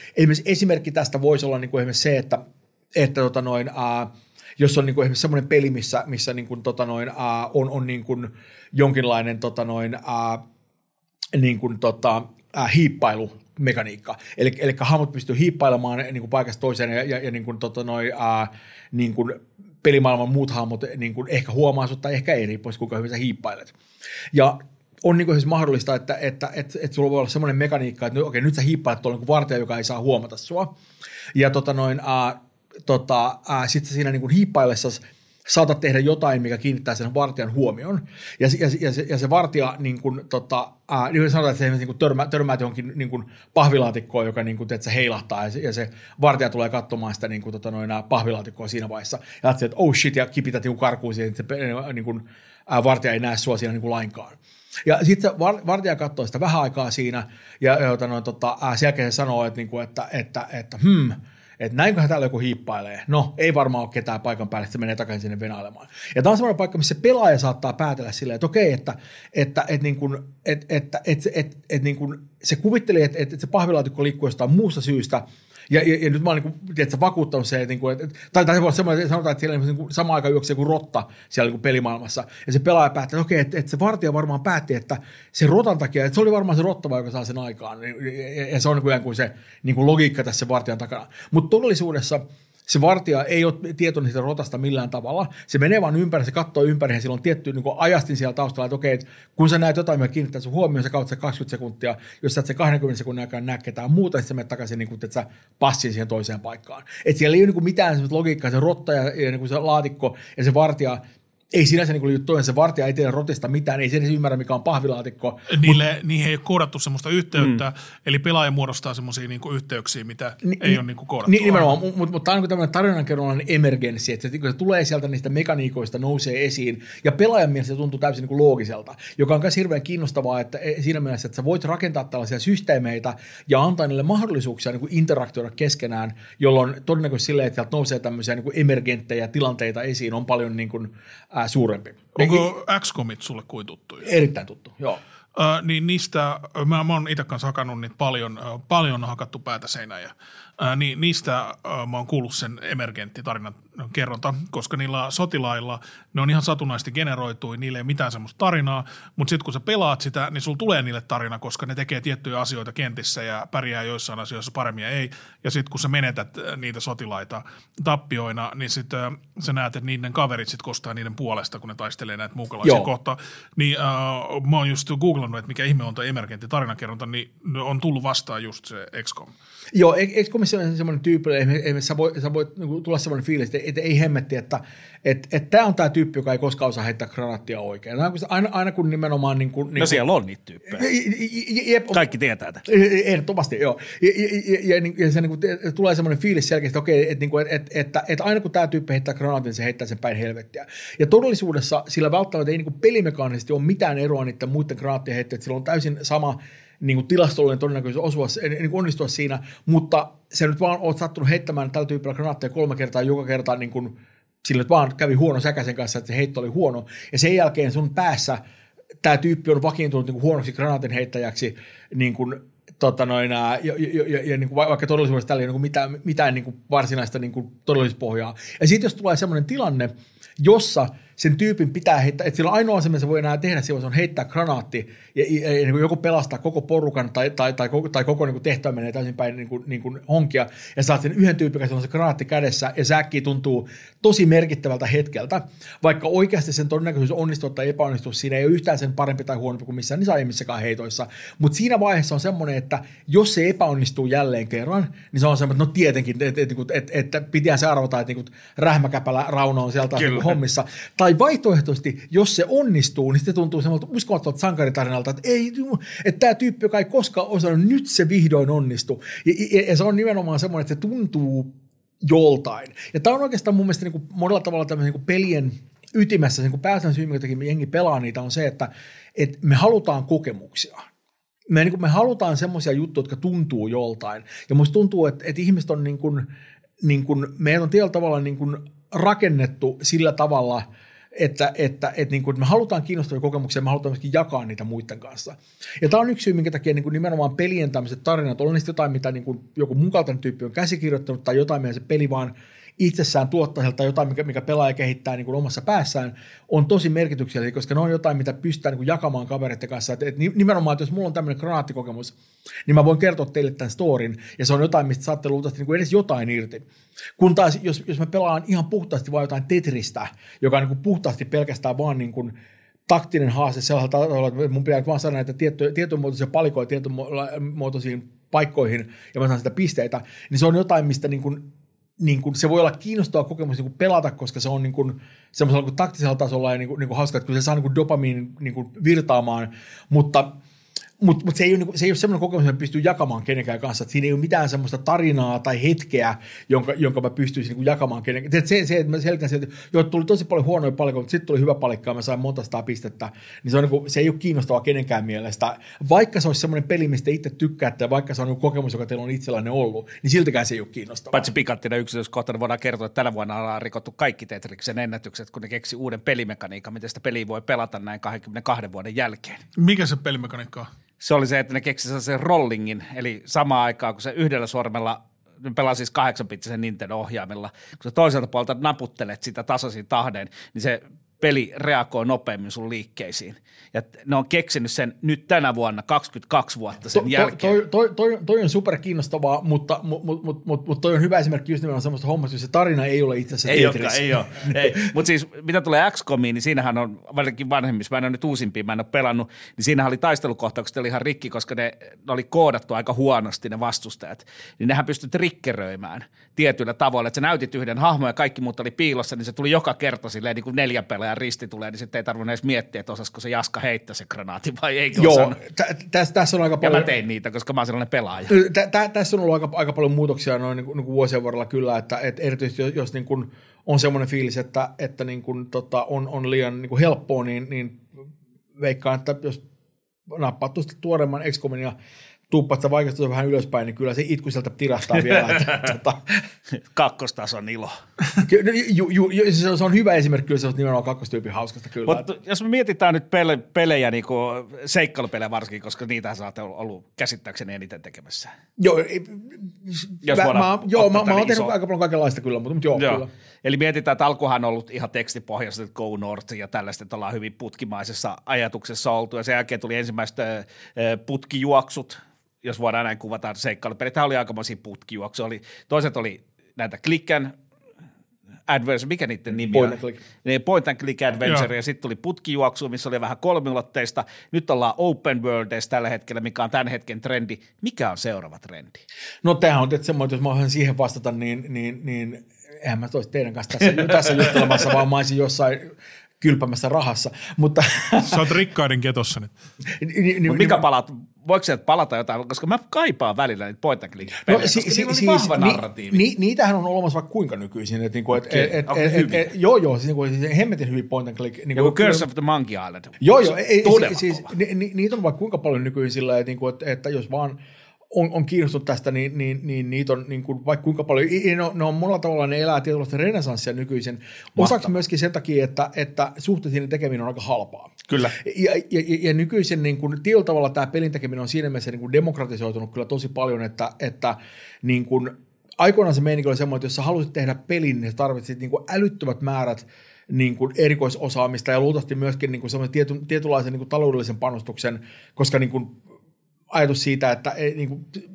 Esimerkki tästä voisi olla niin kuin esimerkiksi se, jos on niin kuin esimerkiksi semmoinen peli, missä niin kuin, on niin kuin jonkinlainen niin kuin, hiippailumekaniikka. Eli hahmot pystyy hiippailemaan niin kuin paikasta toiseen ja niin kuin, niin kuin pelimaailman muut hahmot niin kuin ehkä huomaa sut tai ehkä ei, riippuen kuinka hyvin sä hiippailet. Ja on niin kuin siis mahdollista, että sulla voi olla semmoinen mekaniikka, että okei, nyt sä hiippailet tuolla niin kuin vartija, joka ei saa huomata sua. Ja sitten siinä niin hiippaillessasi saatat tehdä jotain, mikä kiinnittää sen vartijan huomion. Ja se vartija, niin kuin, niin sanotaan, että se niin kuin törmäät johonkin niin kuin pahvilaatikkoon, joka niin kuin, että se heilahtaa, ja se vartija tulee katsomaan sitä niin kuin, pahvilaatikkoa siinä vaiheessa. Ja ajattelee, että oh shit, ja kipität niin karkuun siihen, että se niin kuin, vartija ei näe sua siinä niin kuin lainkaan. Ja sitten se vartija katsoo sitä vähän aikaa siinä, ja sen jälkeen se sanoo, että näinköhän täällä joku hiippailee. No, ei varmaan ole ketään paikan päälle, että se menee takaisin sinne venailemaan. Ja tämä on semmoinen paikka, missä pelaaja saattaa päätellä silleen, että okei, että se kuvitteli, että se pahvilaatikko liikkuu jostain muusta syystä, ja nyt mä oon niin vakuuttanut se, tai se voi sanotaan, että siellä niin samaan aikaan juoksee joku rotta siellä niin pelimaailmassa, ja se pelaaja päättää, että okei, että se vartija varmaan päätti, että se rotan takia, että se oli varmaan se rottava, joka saa sen aikaan, ja se on niin se niin kuin logiikka tässä vartijan takana. Mutta todellisuudessa se vartija ei ole tietoinen siitä rotasta millään tavalla. Se menee vaan ympäri, se katsoo ympäri, ja sillä on tietty niin kuin ajastin siellä taustalla, että okei, että kun sä näet jotain, mikä kiinnittää sun huomioon, sä katsot se 20 sekuntia, jos sä et se 20 sekunnin aikaan näe ketään muuta, sitten sä menet takaisin, niin kuin, että sä passin siihen toiseen paikkaan. Että siellä ei ole niin kuin mitään semmoista logiikkaa, se rotta ja niin kuin se laatikko ja se vartija, ei sinänsä niin kuin toinen, se vartija ei tiedä rotista mitään, ei sinänsä ymmärrä, mikä on pahvilaatikko. Niihin ei ole koodattu semmoista yhteyttä, eli pelaaja muodostaa semmoisia niin kuin yhteyksiä, mitä ei ole niin kuin koodattu. Nimenomaan, mutta tämä on niin tämmöinen tarinankerronnan emergenssi, että se tulee sieltä niistä mekaniikoista, nousee esiin, ja pelaajan mielestä se tuntuu täysin niin kuin loogiselta, joka on myös hirveän kiinnostavaa, että siinä mielessä, että sä voit rakentaa tällaisia systeemeitä ja antaa niille mahdollisuuksia niin kuin interaktioida keskenään, jolloin todennäköisesti silleen, että nousee tämmöisiä niin kuin emergenttejä tilanteita esiin, on paljon niin kuin suurempi. Onko XCOMit sulle kuin tuttuja? Erittäin tuttu, joo. Niin niistä, mä oon itse kanssa hakannut niitä paljon on hakattu päätä seinään ja niin niistä mä oon kuullut sen emergenttitarinan kerronta, koska niillä sotilailla ne on ihan satunnaisesti generoitui, niillä ei ole mitään semmoista tarinaa, mutta sitten kun sä pelaat sitä, niin sulla tulee niille tarina, koska ne tekee tiettyjä asioita kentissä ja pärjää joissain asioissa paremmin ja ei, ja sitten kun sä menetät niitä sotilaita tappioina, niin sitten sä näet, että niiden kaverit sitten kostaa niiden puolesta, kun ne taistelee näitä muukalaisia kohtaan, niin mä oon just googlannut, että mikä ihme on toi emergentti tarinankerronta, niin on tullut vastaan just se XCOM. Joo, XCOMissa on semmoinen tyyppi, että sä voit niin tulla semmoinen fiilis, että ei hemmetti, että tämä on tämä tyyppi, joka ei koskaan osaa heittää granaattia oikein. Aina kun nimenomaan niin kuin... No siellä on niitä tyyppejä. Kaikki tietää tätä. Ehdottomasti, joo. Ja se niin kuin, tulee semmoinen fiilis selkeästi, että aina kun tämä tyyppi heittää granaatin, se heittää sen päin helvettiä. Ja todellisuudessa sillä välttämättä ei niin kuin pelimekaanisesti ole mitään eroa niiden muiden granaattien heittäjät. Sillä on täysin sama... Niin kuin tilastollinen todennäköisyys niin kuin onnistua siinä, mutta sä nyt vaan oot sattunut heittämään tällä tyypillä granaatteja 3 kertaa joka kerta niin kuin sillä nyt vaan kävi huono säkäsen kanssa, että se heitto oli huono ja sen jälkeen sun päässä tämä tyyppi on vakiintunut niin kuin huonoksi granaatin heittäjäksi niin kuin niin kuin vaikka todellisuudessa täällä ei ole niin mitään niin kuin varsinaista niin kuin todellisuuspohjaa. Ja sitten jos tulee semmoinen tilanne, jossa sen tyypin pitää heittää, että sillä ainoa asia, mitä se voi enää tehdä, se on heittää granaatti ja niin kuin joku pelastaa koko porukan tai koko niin kuin tehtävä menee täysin päin niin kuin honkia ja saat sen yhden tyypin, joka on se granaatti kädessä ja se äkkiä tuntuu tosi merkittävältä hetkeltä, vaikka oikeasti sen todennäköisyys onnistua tai epäonnistua siinä ei ole yhtään sen parempi tai huonompi kuin missään niissä aiemmissakaan heitoissa, mutta siinä vaiheessa on semmoinen, että jos se epäonnistuu jälleen kerran, niin se on semmoinen, että no tietenkin, että pitää se arvata, että niin kuin rähmäkäpälä Rauno on sieltä niin kuin hommissa. Tai vaihtoehtoisesti, jos se onnistuu, niin se tuntuu semmoilta uskomattomalta sankaritarinalta, että ei, että tämä tyyppi, joka ei koskaan osannut, nyt se vihdoin onnistuu. Ja se on nimenomaan semmoinen, että se tuntuu joltain. Ja tämä on oikeastaan mun mielestä niin kuin monella tavalla tämmöisen niin kuin pelien ytimessä, niin kuin päästään syy, minkä takia jengi pelaa niitä, on se, että me halutaan kokemuksia. Me halutaan semmoisia juttuja, jotka tuntuu joltain. Ja musta tuntuu, että ihmiset on niin kuin meillä on tietyllä tavalla niin kuin rakennettu sillä tavalla, että me halutaan kiinnostavia kokemuksia ja me halutaan myöskin jakaa niitä muiden kanssa. Ja tämä on yksi syy, minkä takia niin kuin nimenomaan pelien tämmöiset tarinat, on niistä jotain, mitä niin kuin joku mun kaltainen tyyppi on käsikirjoittanut tai jotain, mitä se peli vaan itsessään tuottaa tai jotain, mikä pelaaja kehittää niin kuin omassa päässään, on tosi merkityksellisiä, koska ne on jotain, mitä pystytään niin kuin jakamaan kavereiden kanssa. Et nimenomaan, että jos mulla on tämmöinen granaattikokemus, niin mä voin kertoa teille tämän storin, ja se on jotain, mistä saatte luultavasti niin kuin edes jotain irti. Kun taas, jos mä pelaan ihan puhtaasti vaan jotain Tetristä, joka on niin kuin puhtaasti pelkästään vaan niin kuin taktinen haaste sellaisella tavalla, että mun pitää vaan saada näitä tietynmuotoisia palikoja tietynmuotoisiin paikkoihin, ja mä saan sitä pisteitä, niin se on jotain, mistä niin kuin niin kuin se voi olla kiinnostava kokemus niin kuin pelata, koska se on niin kuin semmoisella niin kuin taktisella tasolla ja niin kuin hauska, että kyllä se saa niin kuin dopamiin niin kuin virtaamaan, mutta se ei ole, niin kuin, se ei ole semmoinen kokemus, että pystyy jakamaan kenenkään kanssa. Että siinä ei ole mitään semmoista tarinaa tai hetkeä, jonka mä pystyisin niin kuin jakamaan kenenkään. Se, että mä selkään sieltä, että tuli tosi paljon huonoja palikkoja, mutta sitten tuli hyvä palikka ja mä sain monta sataa pistettä. Niin se, on, niin kuin, se ei ole kiinnostavaa kenenkään mielestä. Vaikka se olisi semmoinen peli, mistä itse tykkäätte ja vaikka se on niin kuin kokemus, joka teillä on itsellänne ollut, niin siltäkään se ei ole kiinnostavaa. Paitsi pikanttina yksityiskohtana voidaan kertoa, että tänä vuonna ollaan rikottu kaikki Tetriksen ennätykset, kun ne keksi uuden pelimekaniikan, miten sitä peliä voi pelata näin 22 vuoden jälkeen. Mikä se pelimekaniikka on? Se oli se, että ne keksivät sen rollingin, eli samaan aikaan, kun se yhdellä sormella, ne pelaa siis 8-bittisen Nintendo-ohjaimella, kun sä toiselta puolelta naputtelet sitä tasaisin tahdeen, niin se peli reagoi nopeammin sun liikkeisiin. Ja ne on keksinyt sen nyt tänä vuonna, 22 vuotta sen jälkeen. Toi on super kiinnostavaa, mutta toi on hyvä esimerkki just nimenomaan semmoista hommasta, jossa se tarina ei ole itse asiassa Tetris. Ei ole. Mutta siis mitä tulee XCOMiin, niin siinähän on, varsinkin vanhemmissa, mä en ole nyt uusimpia, mä en ole pelannut, niin siinähän oli taistelukohtaukset, oli ihan rikki, koska ne oli koodattu aika huonosti ne vastustajat. Niin nehän pystyt rikkeröimään tietyillä tavoilla, että sä näytit yhden hahmon ja kaikki muut oli piilossa, niin se tuli joka kerta silleen niin kuin 4 pelejä. Risti tulee, niin sitten ei tarvinnut edes miettiä, että osasko se Jaska heittää se granaati vai eikö osannut. Tässä on aika paljon. Ja mä tein niitä, koska mä oon sellainen pelaaja. Tässä on ollut aika paljon muutoksia noin niin vuosien varrella kyllä, että et erityisesti jos niin kuin on semmoinen fiilis, että niin kuin, on liian niin kuin helppoa, niin veikkaan, että jos nappaat tuosta tuoreemman XCOMin ja tuuppaat sitä vaikeasta vähän ylöspäin, niin kyllä se itku sieltä tirahtaa vielä. Kakkostason ilo. Se on hyvä esimerkki, kyllä se on nimenomaan kakkostyypin hauskasta. Kyllä. Mut, jos me mietitään nyt pelejä, niin seikkailupelejä varsinkin, koska niitähän sä oot ollut käsittääkseni eniten tekemässä. Mä oon tehnyt aika paljon kaikenlaista kyllä, mutta kyllä. Eli mietitään, että alkuhan on ollut ihan tekstipohjassa, että Go North ja tällaista, että ollaan hyvin putkimaisessa ajatuksessa oltu, ja sen jälkeen tuli ensimmäiset putkijuoksut, jos voidaan näin kuvata seikkailupelit. Tämä oli aikamoisia putkijuoksuja. Toiset oli näitä click and adventure, mikä niiden nimi on? Point and click adventure, ja sitten tuli putkijuoksu, missä oli vähän kolmiulotteista. Nyt ollaan open worldeissa tällä hetkellä, mikä on tämän hetken trendi. Mikä on seuraava trendi? No tämähän on tietysti semmoinen, jos mä voin siihen vastata, niin eihän mä toisi teidän kanssa tässä juttelemassa, vaan mä olisin jossain kylpämässä rahassa. Mutta sä oot rikkaiden ketossa nyt. Mikä palaat? Voiko sieltä palata jotain, koska mä kaipaan välillä niitä point and click -pelejä, koska niillä on niin vahva narratiivi. Niitähän on olemassa vaikka kuinka nykyisin. Siis hemmetin hyvin point and click. Joku Curse of the Monkey Island. Niitä on vaikka kuinka paljon nykyisillä, että jos vaan on kiinnostunut tästä, niin niitä on niin kuin, vaikka kuinka paljon. Ne on monella tavalla, ne elää tietynlaista renesanssia nykyisin. Osaksi myöskin sen takia, että suhteellinen tekeminen on aika halpaa. Kyllä. Ja nykyisin niin kuin, tietyllä tavalla tämä pelin tekeminen on siinä mielessä niin kuin demokratisoitunut kyllä tosi paljon, että niin kuin, aikoinaan se meininki oli semmoinen, että jos sä halusit tehdä pelin, niin sä tarvitsit niin kuin älyttömät määrät niin kuin erikoisosaamista ja luultavasti myöskin niin kuin semmoisen tietynlaisen niin kuin taloudellisen panostuksen, koska niin kuin ajatus siitä,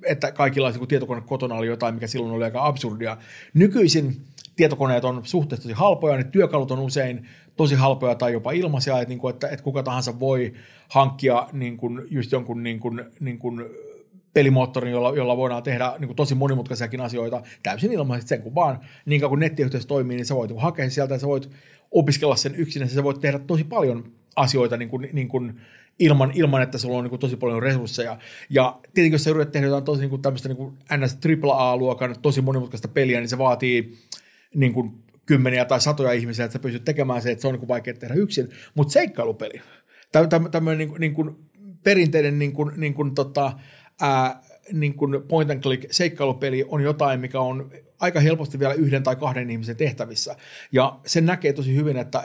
että kaikilla tietokone kotona oli jotain, mikä silloin oli aika absurdia. Nykyisin tietokoneet on suhteessa tosi halpoja, ne työkalut on usein tosi halpoja tai jopa ilmaisia, että kuka tahansa voi hankkia just jonkun pelimoottorin, jolla voidaan tehdä tosi monimutkaisiakin asioita täysin ilmaisesti sen, kun vaan niin kuin nettiyhteys toimii, niin sä voit hakea sieltä ja sä voit opiskella sen yksin ja sä voit tehdä tosi paljon asioita ilman, että sulla on niin kuin tosi paljon resursseja. Ja tietenkin, jos sä yrität tehdä jotain tosi tämmöistä NS AAA-luokan tosi monimutkaista peliä, niin se vaatii kymmeniä tai satoja ihmisiä, että sä pystyt tekemään se, että se on niin kuin vaikea tehdä yksin. Mutta seikkailupeli, tämmöinen perinteinen point and click seikkailupeli on jotain, mikä on aika helposti vielä 1 tai 2 ihmisen tehtävissä. Ja sen näkee tosi hyvin, että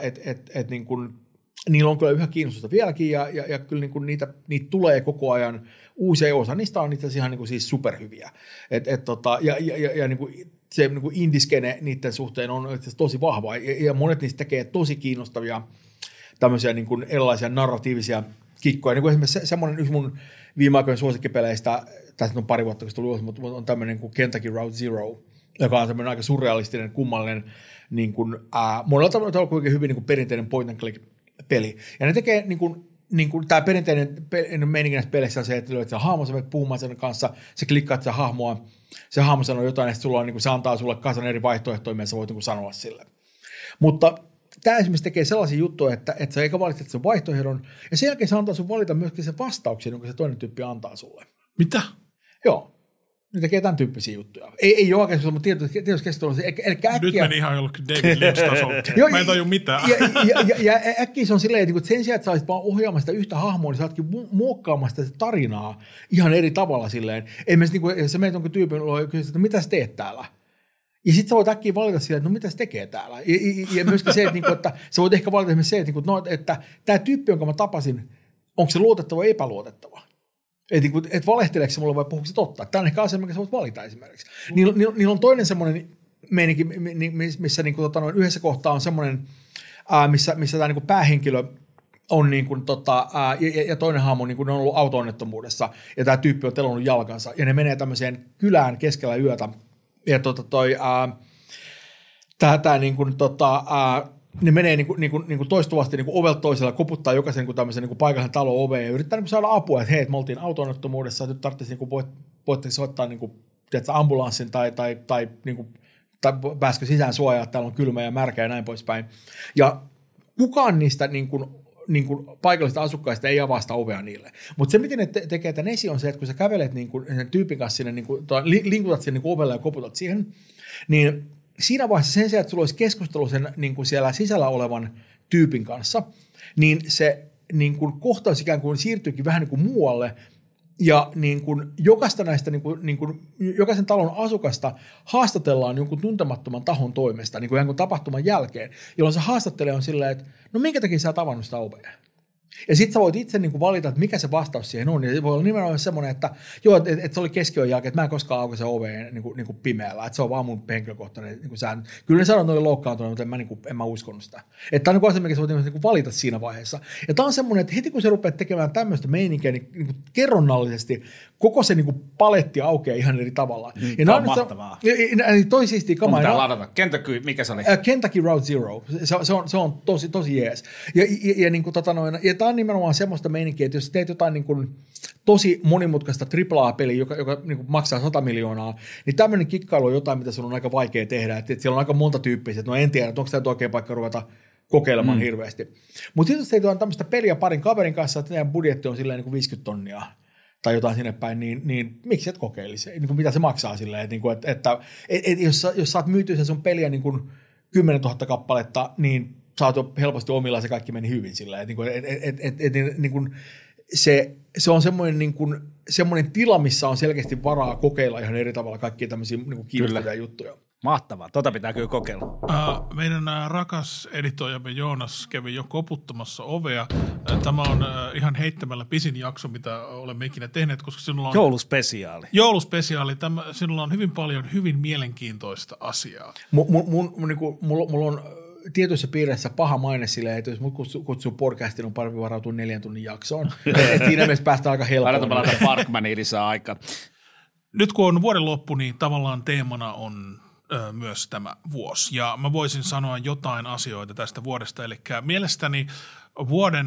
niillä on kyllä yhä kiinnostusta vieläkin ja kyllä niin kuin niitä tulee koko ajan uusia, osa niistä on niitä ihan niin kuin siis superhyviä. Ja niin kuin se niin kuin indiskene niiden suhteen on itse asiassa tosi vahva ja monet niistä tekee tosi kiinnostavia tämmöisiä niin kuin erilaisia narratiivisia kikkoja. Niin kuin esimerkiksi semmoinen yksi mun viime aikojen suosikkipeleistä, tässä on pari vuotta, kun se tuli ulos, mutta on tämmöinen kuin Kentucky Route Zero, joka on semmoinen aika surrealistinen, kummallinen, monella tavalla kuitenkin hyvin niin kuin perinteinen point and click peli. Ja ne tekee niin kuin niin kuin tämä perinteinen meininki näissä peleissä on se, että löydät sen hahmon, sä menet puhumaan sen kanssa, sä klikkaat sen hahmoa, se hahmo sanoo jotain, ja sulla on, niin kuin, se antaa sulle kasan eri vaihtoehtoja, ja sä voit niin kuin sanoa sille. Mutta tämä esimerkiksi tekee sellaisia juttuja, että sä eikä valitset sen vaihtoehdon, ja sen jälkeen se antaa sun valita myöskin sen vastauksen, jonka se toinen tyyppi antaa sulle. Mitä? Joo. Ne tekee tämän tyyppisiä juttuja. Ei ole oikeastaan, mutta tietoskeskustelu on se. Nyt meni ihan jollekin David Lynch-tasolle. Mä en tajua mitään. Ja äkkiä se on silleen, että sen sijaan, että sä olisit vaan ohjaamaan sitä yhtä hahmoa, niin sä oletkin muokkaamaan sitä tarinaa ihan eri tavalla silleen. Esimerkiksi sä menet onko tyypin oloa ja kysyt, että mitä sä teet täällä? Ja sit sä voit äkkiä valita silleen, että no mitä sä tekee täällä? Ja myöskin se, että sä voit ehkä valita esimerkiksi se, että tämä tyyppi, jonka mä tapasin, onko se luotettava vai epäluotettava? Että valehteleeko se mulle vai puhuuko se totta? Tämä on ehkä asia, mikä sä voit valita esimerkiksi. Niillä on toinen semmoinen meininki, missä niin kuin, yhdessä kohtaa on semmoinen, missä tämä niin kuin päähenkilö on niin kuin, ja toinen hahmo niin kuin, ne on ollut auto-onnettomuudessa ja tämä tyyppi on telonut jalkansa ja ne menee tämmöiseen kylään keskellä yötä ja ne menee niin kuin toistuvasti niin kuin ovelta toisella, koputtaa jokaisen niin kuin tämmöisen niin kuin paikallisen talon oveen ja yrittää niin kuin saada apua, että hei, me oltiin auto-onnettomuudessa, että nyt tarvitsisi voitte soittaa niin kuin, tiedätkö, ambulanssin tai pääskö sisään suojaa, täällä on kylmä ja märkä ja näin poispäin. Ja kukaan niistä niin kuin paikallisista asukkaista ei avaa sitä ovea niille. Mutta se, miten ne tekee tämän esiin, on se, että kun sä kävelet niin kuin, sen tyypin kanssa sinne, niin kuin, linkutat sinne niin kuin ovelle ja koputat siihen, niin siinä vaiheessa sen sijaan, että sulla olisi keskustelu sen niin kuin siellä sisällä olevan tyypin kanssa, niin se niin kuin kohtaus ikään kuin siirtyykin vähän niin kuin muualle ja niin kuin jokaista näistä, jokaisen talon asukasta haastatellaan jonkun tuntemattoman tahon toimesta niin kuin jonkun tapahtuman jälkeen, jolloin se haastattelee on silleen, että no minkä takia sä oot avannut sitä ovea? Ja sit sä voit itse niin kuin valita, että mikä se vastaus siihen on. Ja se voi olla nimenomaan semmoinen, että joo, että se oli keskiön jälkeen, että mä en koskaan auko sen oveen niin kuin pimeällä. Että se on vaan mun henkilökohtainen niin säännöt. Kyllä ne sanoo, että ne oli loukkaantuneet, mutta en mä uskonut sitä. Että tämä on niin asia, mikä sä voit niin kuin valita siinä vaiheessa. Ja tämä on semmoinen, että heti kun sä rupeat tekemään tämmöistä meininkiä, niin kuin kerronnallisesti koko se niin kuin paletti aukeaa ihan eri tavalla. Ja tämä on mahtavaa. Toi siistii kamaa. Pitää ladata. Kentucky, mikä se oli? Kentucky Route Zero. Se on tosi jees. Ja niin kuin, ja tämä on nimenomaan semmoista meininkiä, että jos teet jotain niin kuin tosi monimutkaista AAA-peliä, joka niin kuin maksaa 100 miljoonaa, niin tämmöinen kikkailu on jotain, mitä sun on aika vaikea tehdä. Että siellä on aika monta tyyppistä, että no en tiedä, onko tämä oikea paikka ruveta kokeilemaan hirveästi. Mutta sitten jos teet jotain tämmöistä peliä parin kaverin kanssa, että teidän budjetti on silleen niin kuin 50 tonnia tai jotain sinne päin, niin miksi et kokeilisi? Niin kuin mitä se maksaa silleen, että jos saat myytyä sen sun peliä niin kuin 10 000 kappaletta, niin saatu helposti omillaan, se kaikki meni hyvin sillä. Se on semmoinen tila, missä on selkeästi varaa kokeilla ihan eri tavalla kaikkia tämmöisiä niin kiinnostavia juttuja. Mahtavaa. Tota pitää kyllä kokeilla. Meidän rakas editoijamme Joonas kävi jo koputtamassa ovea. Tämä on ihan heittämällä pisin jakso, mitä olemme ikinä tehneet, koska sinulla on... Jouluspesiaali. Jouluspesiaali. Sinulla on hyvin paljon hyvin mielenkiintoista asiaa. Mulla on... tietyissä piirissä paha maine silleen, että jos mut kutsuu podcastiin, on parempi varautua 4 tunnin jaksoon. Siinä mielessä päästään aika helpoon. Aina tavallaan tämän Parkmanin lisää aikaa. Nyt kun on vuoden loppu, niin tavallaan teemana on myös tämä vuosi. Ja mä voisin sanoa jotain asioita tästä vuodesta. Eli mielestäni vuoden,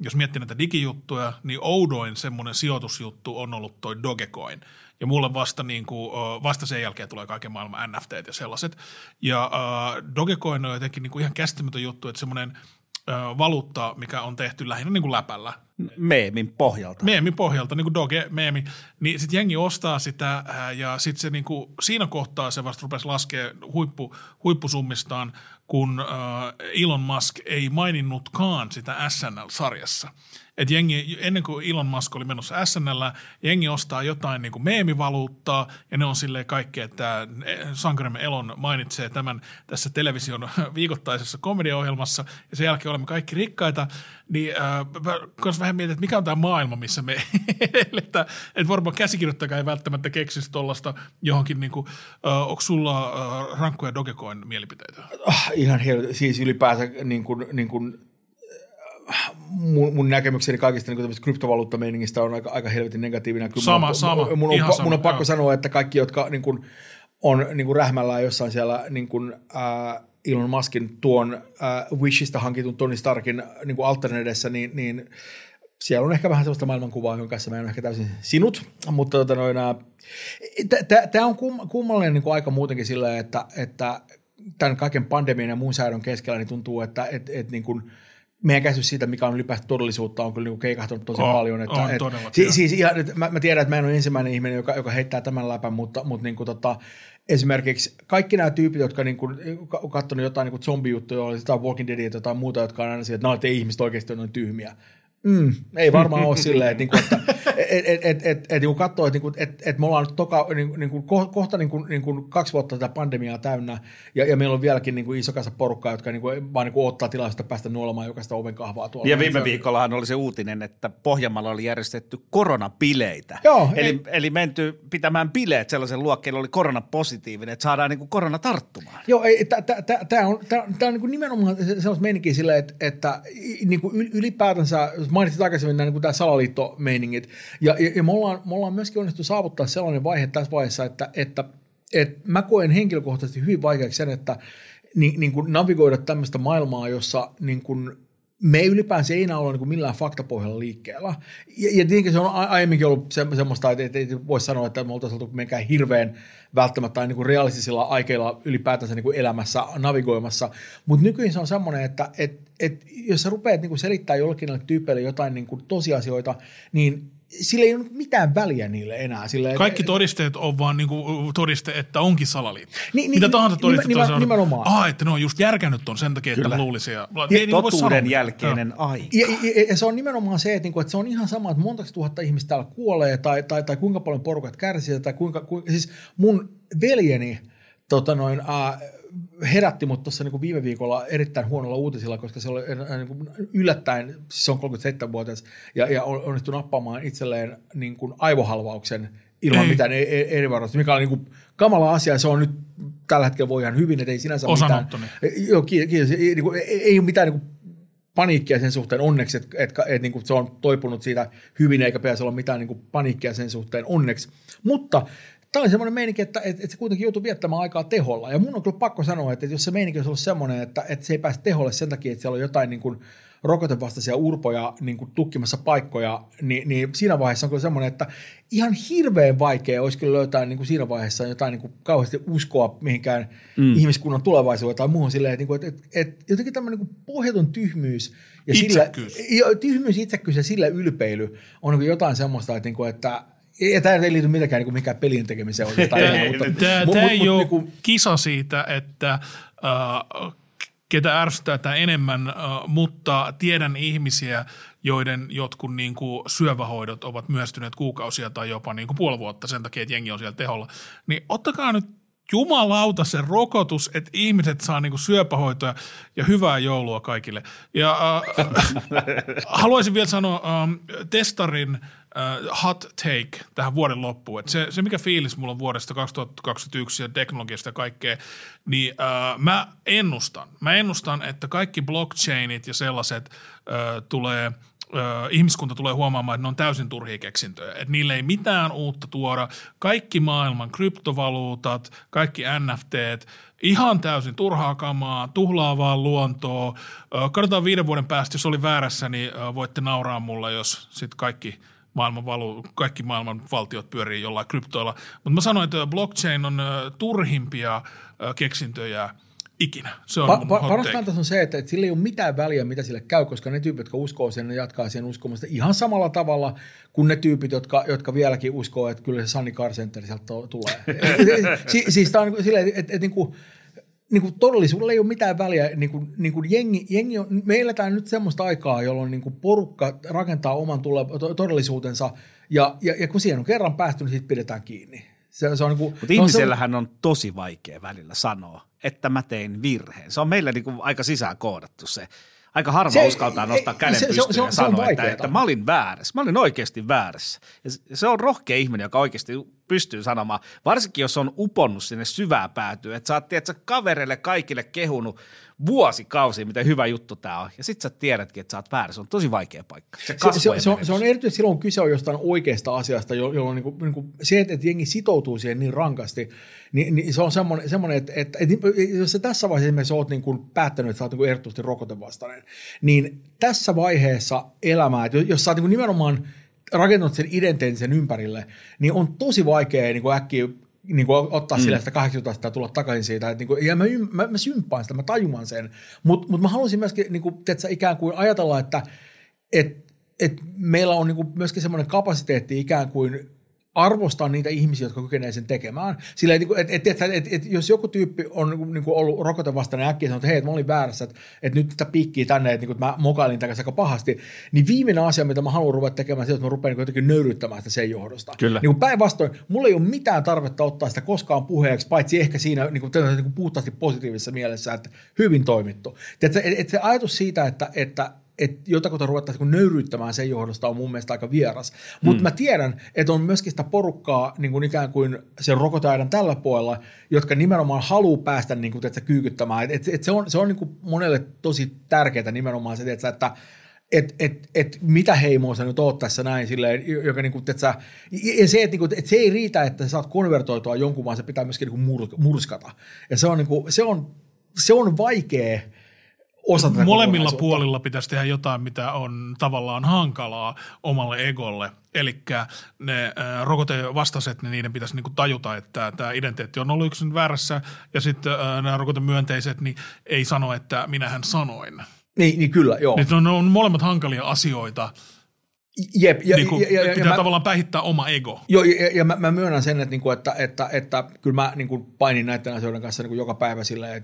jos miettii näitä digijuttuja, niin oudoin semmoinen sijoitusjuttu on ollut toi Dogecoin. Ja mulle vasta sen jälkeen tulee kaiken maailman NFT:t ja sellaiset. Ja Dogecoin on jotenkin ihan käsittämätön juttu, että semmoinen valuutta, mikä on tehty lähinnä läpällä. Meemin pohjalta. Niin kuin Doge-meemi. Niin sitten jengi ostaa sitä ja sitten se siinä kohtaa se vasta rupesi laskea huippusummistaan, kun Elon Musk ei maininnutkaan sitä SNL-sarjassa. Että jengi, ennen kuin Elon Musk oli menossa SNL, jengi ostaa jotain niin kuin meemivaluuttaa ja ne on silleen kaikkea, että sankarimme Elon mainitsee tämän tässä television viikoittaisessa komediaohjelmassa ja sen jälkeen olemme kaikki rikkaita, niin kanssa vähän mietin, että mikä on tämä maailma, missä me eletään. Että varmaan käsikirjoittajakaan ei välttämättä keksisi tuollaista johonkin, niin kuin, onko sulla rankkoja Dogecoin-mielipiteitä? Ihan siis ylipäänsä mun näkemykseni kaikista tämmöistä kryptovaluuttameiningistä on aika helvetin negatiivinen. Kyllä sama. Mun on pakko sanoa, että kaikki, jotka on rähmällään jossain siellä Elon Muskin tuon Wishistä hankitun Tony Starkin niin kuin alternatiivin edessä, niin siellä on ehkä vähän sellaista maailmankuvaa, jonka kanssa mä en ehkä täysin sinut, mutta tämä on kummallinen niin kuin aika muutenkin sillä, että tämän kaiken pandemian ja muun säädön keskellä niin tuntuu, että niin kuin meidän käsitys siitä, mikä on ylipäätään todellisuutta, on kyllä niin kuin keikahtunut tosi paljon. Että, on todella. Siis ihan, että mä tiedän, että mä en ole ensimmäinen ihminen, joka heittää tämän läpän, mutta niin kuin esimerkiksi kaikki nämä tyypit, jotka niin kuin katsonut jotain niin zombijuttuja, oli sitä Walking Deadia tai jotain muuta, jotka on aina siitä, että no, ei ihmiset oikeasti ole noin tyhmiä. Ei varmaan ole silleen, että kun katsoo, että me ollaan nyt kohta niin kuin 2 vuotta tätä pandemiaa täynnä ja meillä on vieläkin niin kuin iso kasa porukkaa, jotka niin kuin vaan niin kuin odottaa tilaisuutta päästä nuolemaan jokaista ovenkahvaa tuolla. Ja viime viikollahan oli se uutinen, että Pohjanmaalla oli järjestetty koronabileitä. Joo, eli menty pitämään bileet sellaisen luokkeella, oli koronapositiivinen, että saadaan niin kuin korona tarttumaan. Joo, tämä on niin kuin nimenomaan sellaista meininkiä silleen, että niin kuin ylipäätänsä mainitsit aikaisemmin nämä salaliittomeiningit, ja me ollaan myöskin onnistu saavuttaa sellainen vaihe tässä vaiheessa, että mä koen henkilökohtaisesti hyvin vaikeaksi sen, että niin kuin navigoida tämmöistä maailmaa, jossa niin kuin me ylipäänsä ei enää olla niin kuin millään faktapohjalla liikkeellä. Ja tietenkin se on aiemminkin ollut semmoista, että ei voi sanoa, että me oltaisiin oltu menkään hirveän välttämättä niin kuin realistisilla aikeilla ylipäätänsä niin kuin elämässä navigoimassa. Mutta nykyisin se on semmoinen, että jos sä rupeat niin kuin selittämään jollekin tyypeille jotain niin kuin tosiasioita, niin sillä ei ole mitään väliä niille enää. Kaikki todisteet on vaan niin kuin todiste, että onkin salaliitto. Mitä tahansa todiste nimenomaan. Että ne on just järkännyt ton sen takia, että luulisi. Totuuden jälkeinen aika. Ja se on nimenomaan se, että se on ihan sama, että montaksi tuhatta ihmistä täällä kuolee tai kuinka paljon porukat kärsii. Tai siis mun veljeni herätti mut tuossa niin kuin viime viikolla erittäin huonolla uutisilla, koska se oli niin kuin yllättäen, siis se on 37-vuotias, ja onnistui nappaamaan itselleen niin kuin aivohalvauksen ilman mitään erivaroista, mikä on niin kuin kamala asia. Se on nyt tällä hetkellä voi ihan hyvin, ettei sinänsä osanottu mitään. Joo, kiitos. Ei ole mitään niin kuin paniikkia sen suhteen onneksi, että niin kuin se on toipunut siitä hyvin, eikä pitäisi olla mitään niin kuin paniikkia sen suhteen onneksi, mutta tämä oli semmoinen meininki, että se kuitenkin joutuu viettämään aikaa teholla. Ja mun on kyllä pakko sanoa, että jos se meininki olisi ollut semmoinen, että se ei pääse teholle sen takia, että siellä on jotain niin kuin rokotevastaisia urpoja niin kuin tukkimassa paikkoja, niin siinä vaiheessa on kyllä semmoinen, että ihan hirveän vaikea olisi kyllä löytää niin kuin siinä vaiheessa jotain niin kuin kauheasti uskoa mihinkään ihmiskunnan tulevaisuuteen tai muuhun silleen, että jotenkin tämmöinen niin kuin pohjaton tyhmyys ja itsekkyys ja sillä ylpeily on niin kuin jotain semmoista, että tämä ei liity mitenkään niin mikään pelien tekemiseen. Tämä ei ole kisa siitä, että ketä ärsyttää tämän enemmän, mutta tiedän ihmisiä, joiden jotkut niin kuin syövähoidot ovat myöstyneet kuukausia tai jopa niin kuin puoli vuotta sen takia, että jengi on siellä teholla. Niin ottakaa nyt jumalauta se rokotus, että ihmiset saa niinku syöpähoitoja ja hyvää joulua kaikille. Ja haluaisin vielä sanoa testarin hot take tähän vuoden loppuun. Et se mikä fiilis mulla on vuodesta 2021 ja teknologiasta ja kaikkea, niin mä ennustan, että kaikki blockchainit ja sellaiset tulee – ihmiskunta tulee huomaamaan, että ne on täysin turhia keksintöjä, että niille ei mitään uutta tuoda. Kaikki maailman kryptovaluutat, kaikki NFT:t, ihan täysin turhaa kamaa, tuhlaavaa luontoa. Katsotaan 5 vuoden päästä, jos oli väärässä, niin voitte nauraa mulle, jos sitten kaikki maailman valtiot pyörii jollain kryptoilla. Mutta mä sanoin, että blockchain on turhimpia keksintöjä ikinä. Se on parastaan tässä on se, että sillä ei ole mitään väliä, mitä sille käy, koska ne tyypit, jotka uskoo sen, ne jatkaa sen uskomasta ihan samalla tavalla kuin ne tyypit, jotka vieläkin uskoo, että kyllä se Sunny Carcenter sieltä tulee. Siis tämä on silleen, että niin kuin todellisuudella ei ole mitään väliä. Niin kuin jengi on, me eletään nyt semmoista aikaa, jolloin niin kuin porukka rakentaa oman todellisuutensa ja kun siihen on kerran päästy, niin siitä pidetään kiinni. Mutta ihmisellähän on tosi vaikea välillä sanoa, että mä tein virheen. Se on meillä niinku aika sisään koodattu se. Aika harva uskaltaa nostaa käden pystyyn ja sanoa, että mä olin väärässä. Mä olin oikeasti väärässä. Ja se on rohkea ihminen, joka oikeasti pystyy sanomaan, varsinkin jos on uponnut sinne syvään päätyyn, että sä oot, tiedätkö, kavereille kaikille kehunut vuosikausia, miten hyvä juttu tää on, ja sit sä tiedätkin, että sä oot väärä, se on tosi vaikea paikka. Se on erityisesti silloin kyse on jostain oikeasta asiasta, jolloin niin kuin se, että jengi sitoutuu siihen niin rankasti, niin se on semmoinen, että jos sä tässä vaiheessa esimerkiksi oot niin kuin päättänyt, että sä oot niin kuin erityisesti rokotevastainen, niin tässä vaiheessa elämää, että jos sä oot niin kuin nimenomaan rakentanut sen identiteetin sen ympärille, niin on tosi vaikea niin kuin äkkiä niin kuin ottaa sille sitä 80 ja tulla takaisin siitä. Että niin kuin, ja mä symppaan sitä, mä tajuman sen, mutta mä haluaisin myöskin niin kuin, tiedätkö, ikään kuin ajatella, että meillä on niin kuin myöskin semmoinen kapasiteetti ikään kuin arvostaa niitä ihmisiä, jotka kykenevät sen tekemään. Sillä että jos joku tyyppi on niin kuin ollut rokotevastainen äkkiä ja sanoo, että hei, mä olin väärässä, että nyt tätä piikkiä tänne, että niin mä mokailin takaisin aika pahasti, niin viimeinen asia, mitä mä haluan ruveta tekemään, on, että mä rupean niin jotenkin nöyryttämään sitä sen johdosta. Niin päinvastoin, mulla ei ole mitään tarvetta ottaa sitä koskaan puheeksi, paitsi ehkä siinä niin kuin puhtaasti positiivisessa mielessä, että hyvin toimittu. Että se ajatus siitä, että jotakuta ruvettaisiin nöyryyttämään sen johdosta on mun mielestä aika vieras. Mutta mä tiedän, että on myöskin sitä porukkaa niin kuin ikään kuin sen rokoteaidan tällä puolella, jotka nimenomaan haluaa päästä niin kuin, että kyykyttämään. Et se on niin kuin monelle tosi tärkeää nimenomaan se, että mitä heimoa sä nyt oot tässä näin silleen, joka niin kuin, se ei riitä, että sä saat konvertoitua jonkun, vaan se pitää myöskin niin kuin murskata. Ja se on vaikea. Molemmilla puolilla pitäisi tehdä jotain, mitä on tavallaan hankalaa omalle egolle. Elikkä ne rokotevastaiset, niin niiden pitäisi niinku tajuta, että tämä identiteetti on ollut yksin väärässä. Ja sitten nämä rokotemyönteiset niin ei sano, että minähän sanoin. Niin kyllä, joo. Ne on molemmat hankalia asioita. Jep. Ja pitää tavallaan päihittää oma ego. Joo, ja mä myönnän sen, että kyllä mä niin kuin painin näiden asioiden kanssa niin kuin joka päivä silleen,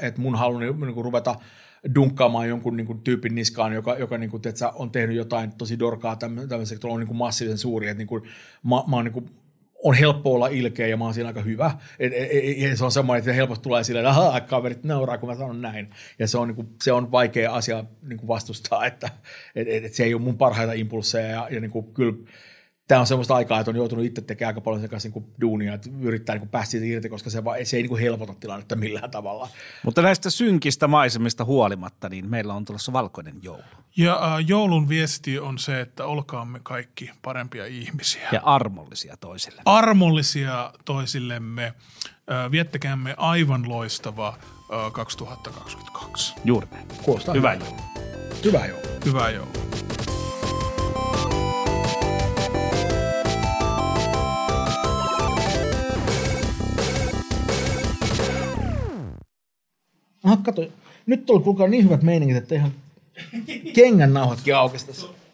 että mun halu niin kuin ruveta dunkkaamaan jonkun niin kuin tyypin niskaan, joka niin kuin, tiedätkö, on tehnyt jotain tosi dorkaa tämmöiseksi, on niin kuin massiivisen suuri, että niin kuin, mä oon niin kuin, on helppo olla ilkeä ja mä oon siinä aika hyvä. Se on semmoinen, että helposti tulee silleen, että ahaa, kaverit nauraa, kun mä sanon näin. Ja se on vaikea asia niin kuin vastustaa, että se ei ole mun parhaita impulseja. Ja niin kuin, kyllä tämä on semmoista aikaa, että on joutunut itse tekemään aika paljon sen kanssa niin kuin duunia, että yrittää niin kuin päästä siitä irti, koska se ei niin kuin helpota tilannetta millään tavalla. Mutta näistä synkistä maisemista huolimatta, niin meillä on tulossa valkoinen joulu. Ja joulun viesti on se, että olkaamme kaikki parempia ihmisiä. Ja armollisia toisillemme. Viettäkäämme aivan loistava 2022. Juuri näin. Kuulostaa hyvää joulua. Hyvää joulua. Aha, kato. Nyt tuli kuulkaa niin hyvät meiningit, että ihan kengän nauhatkin aukesi tässä.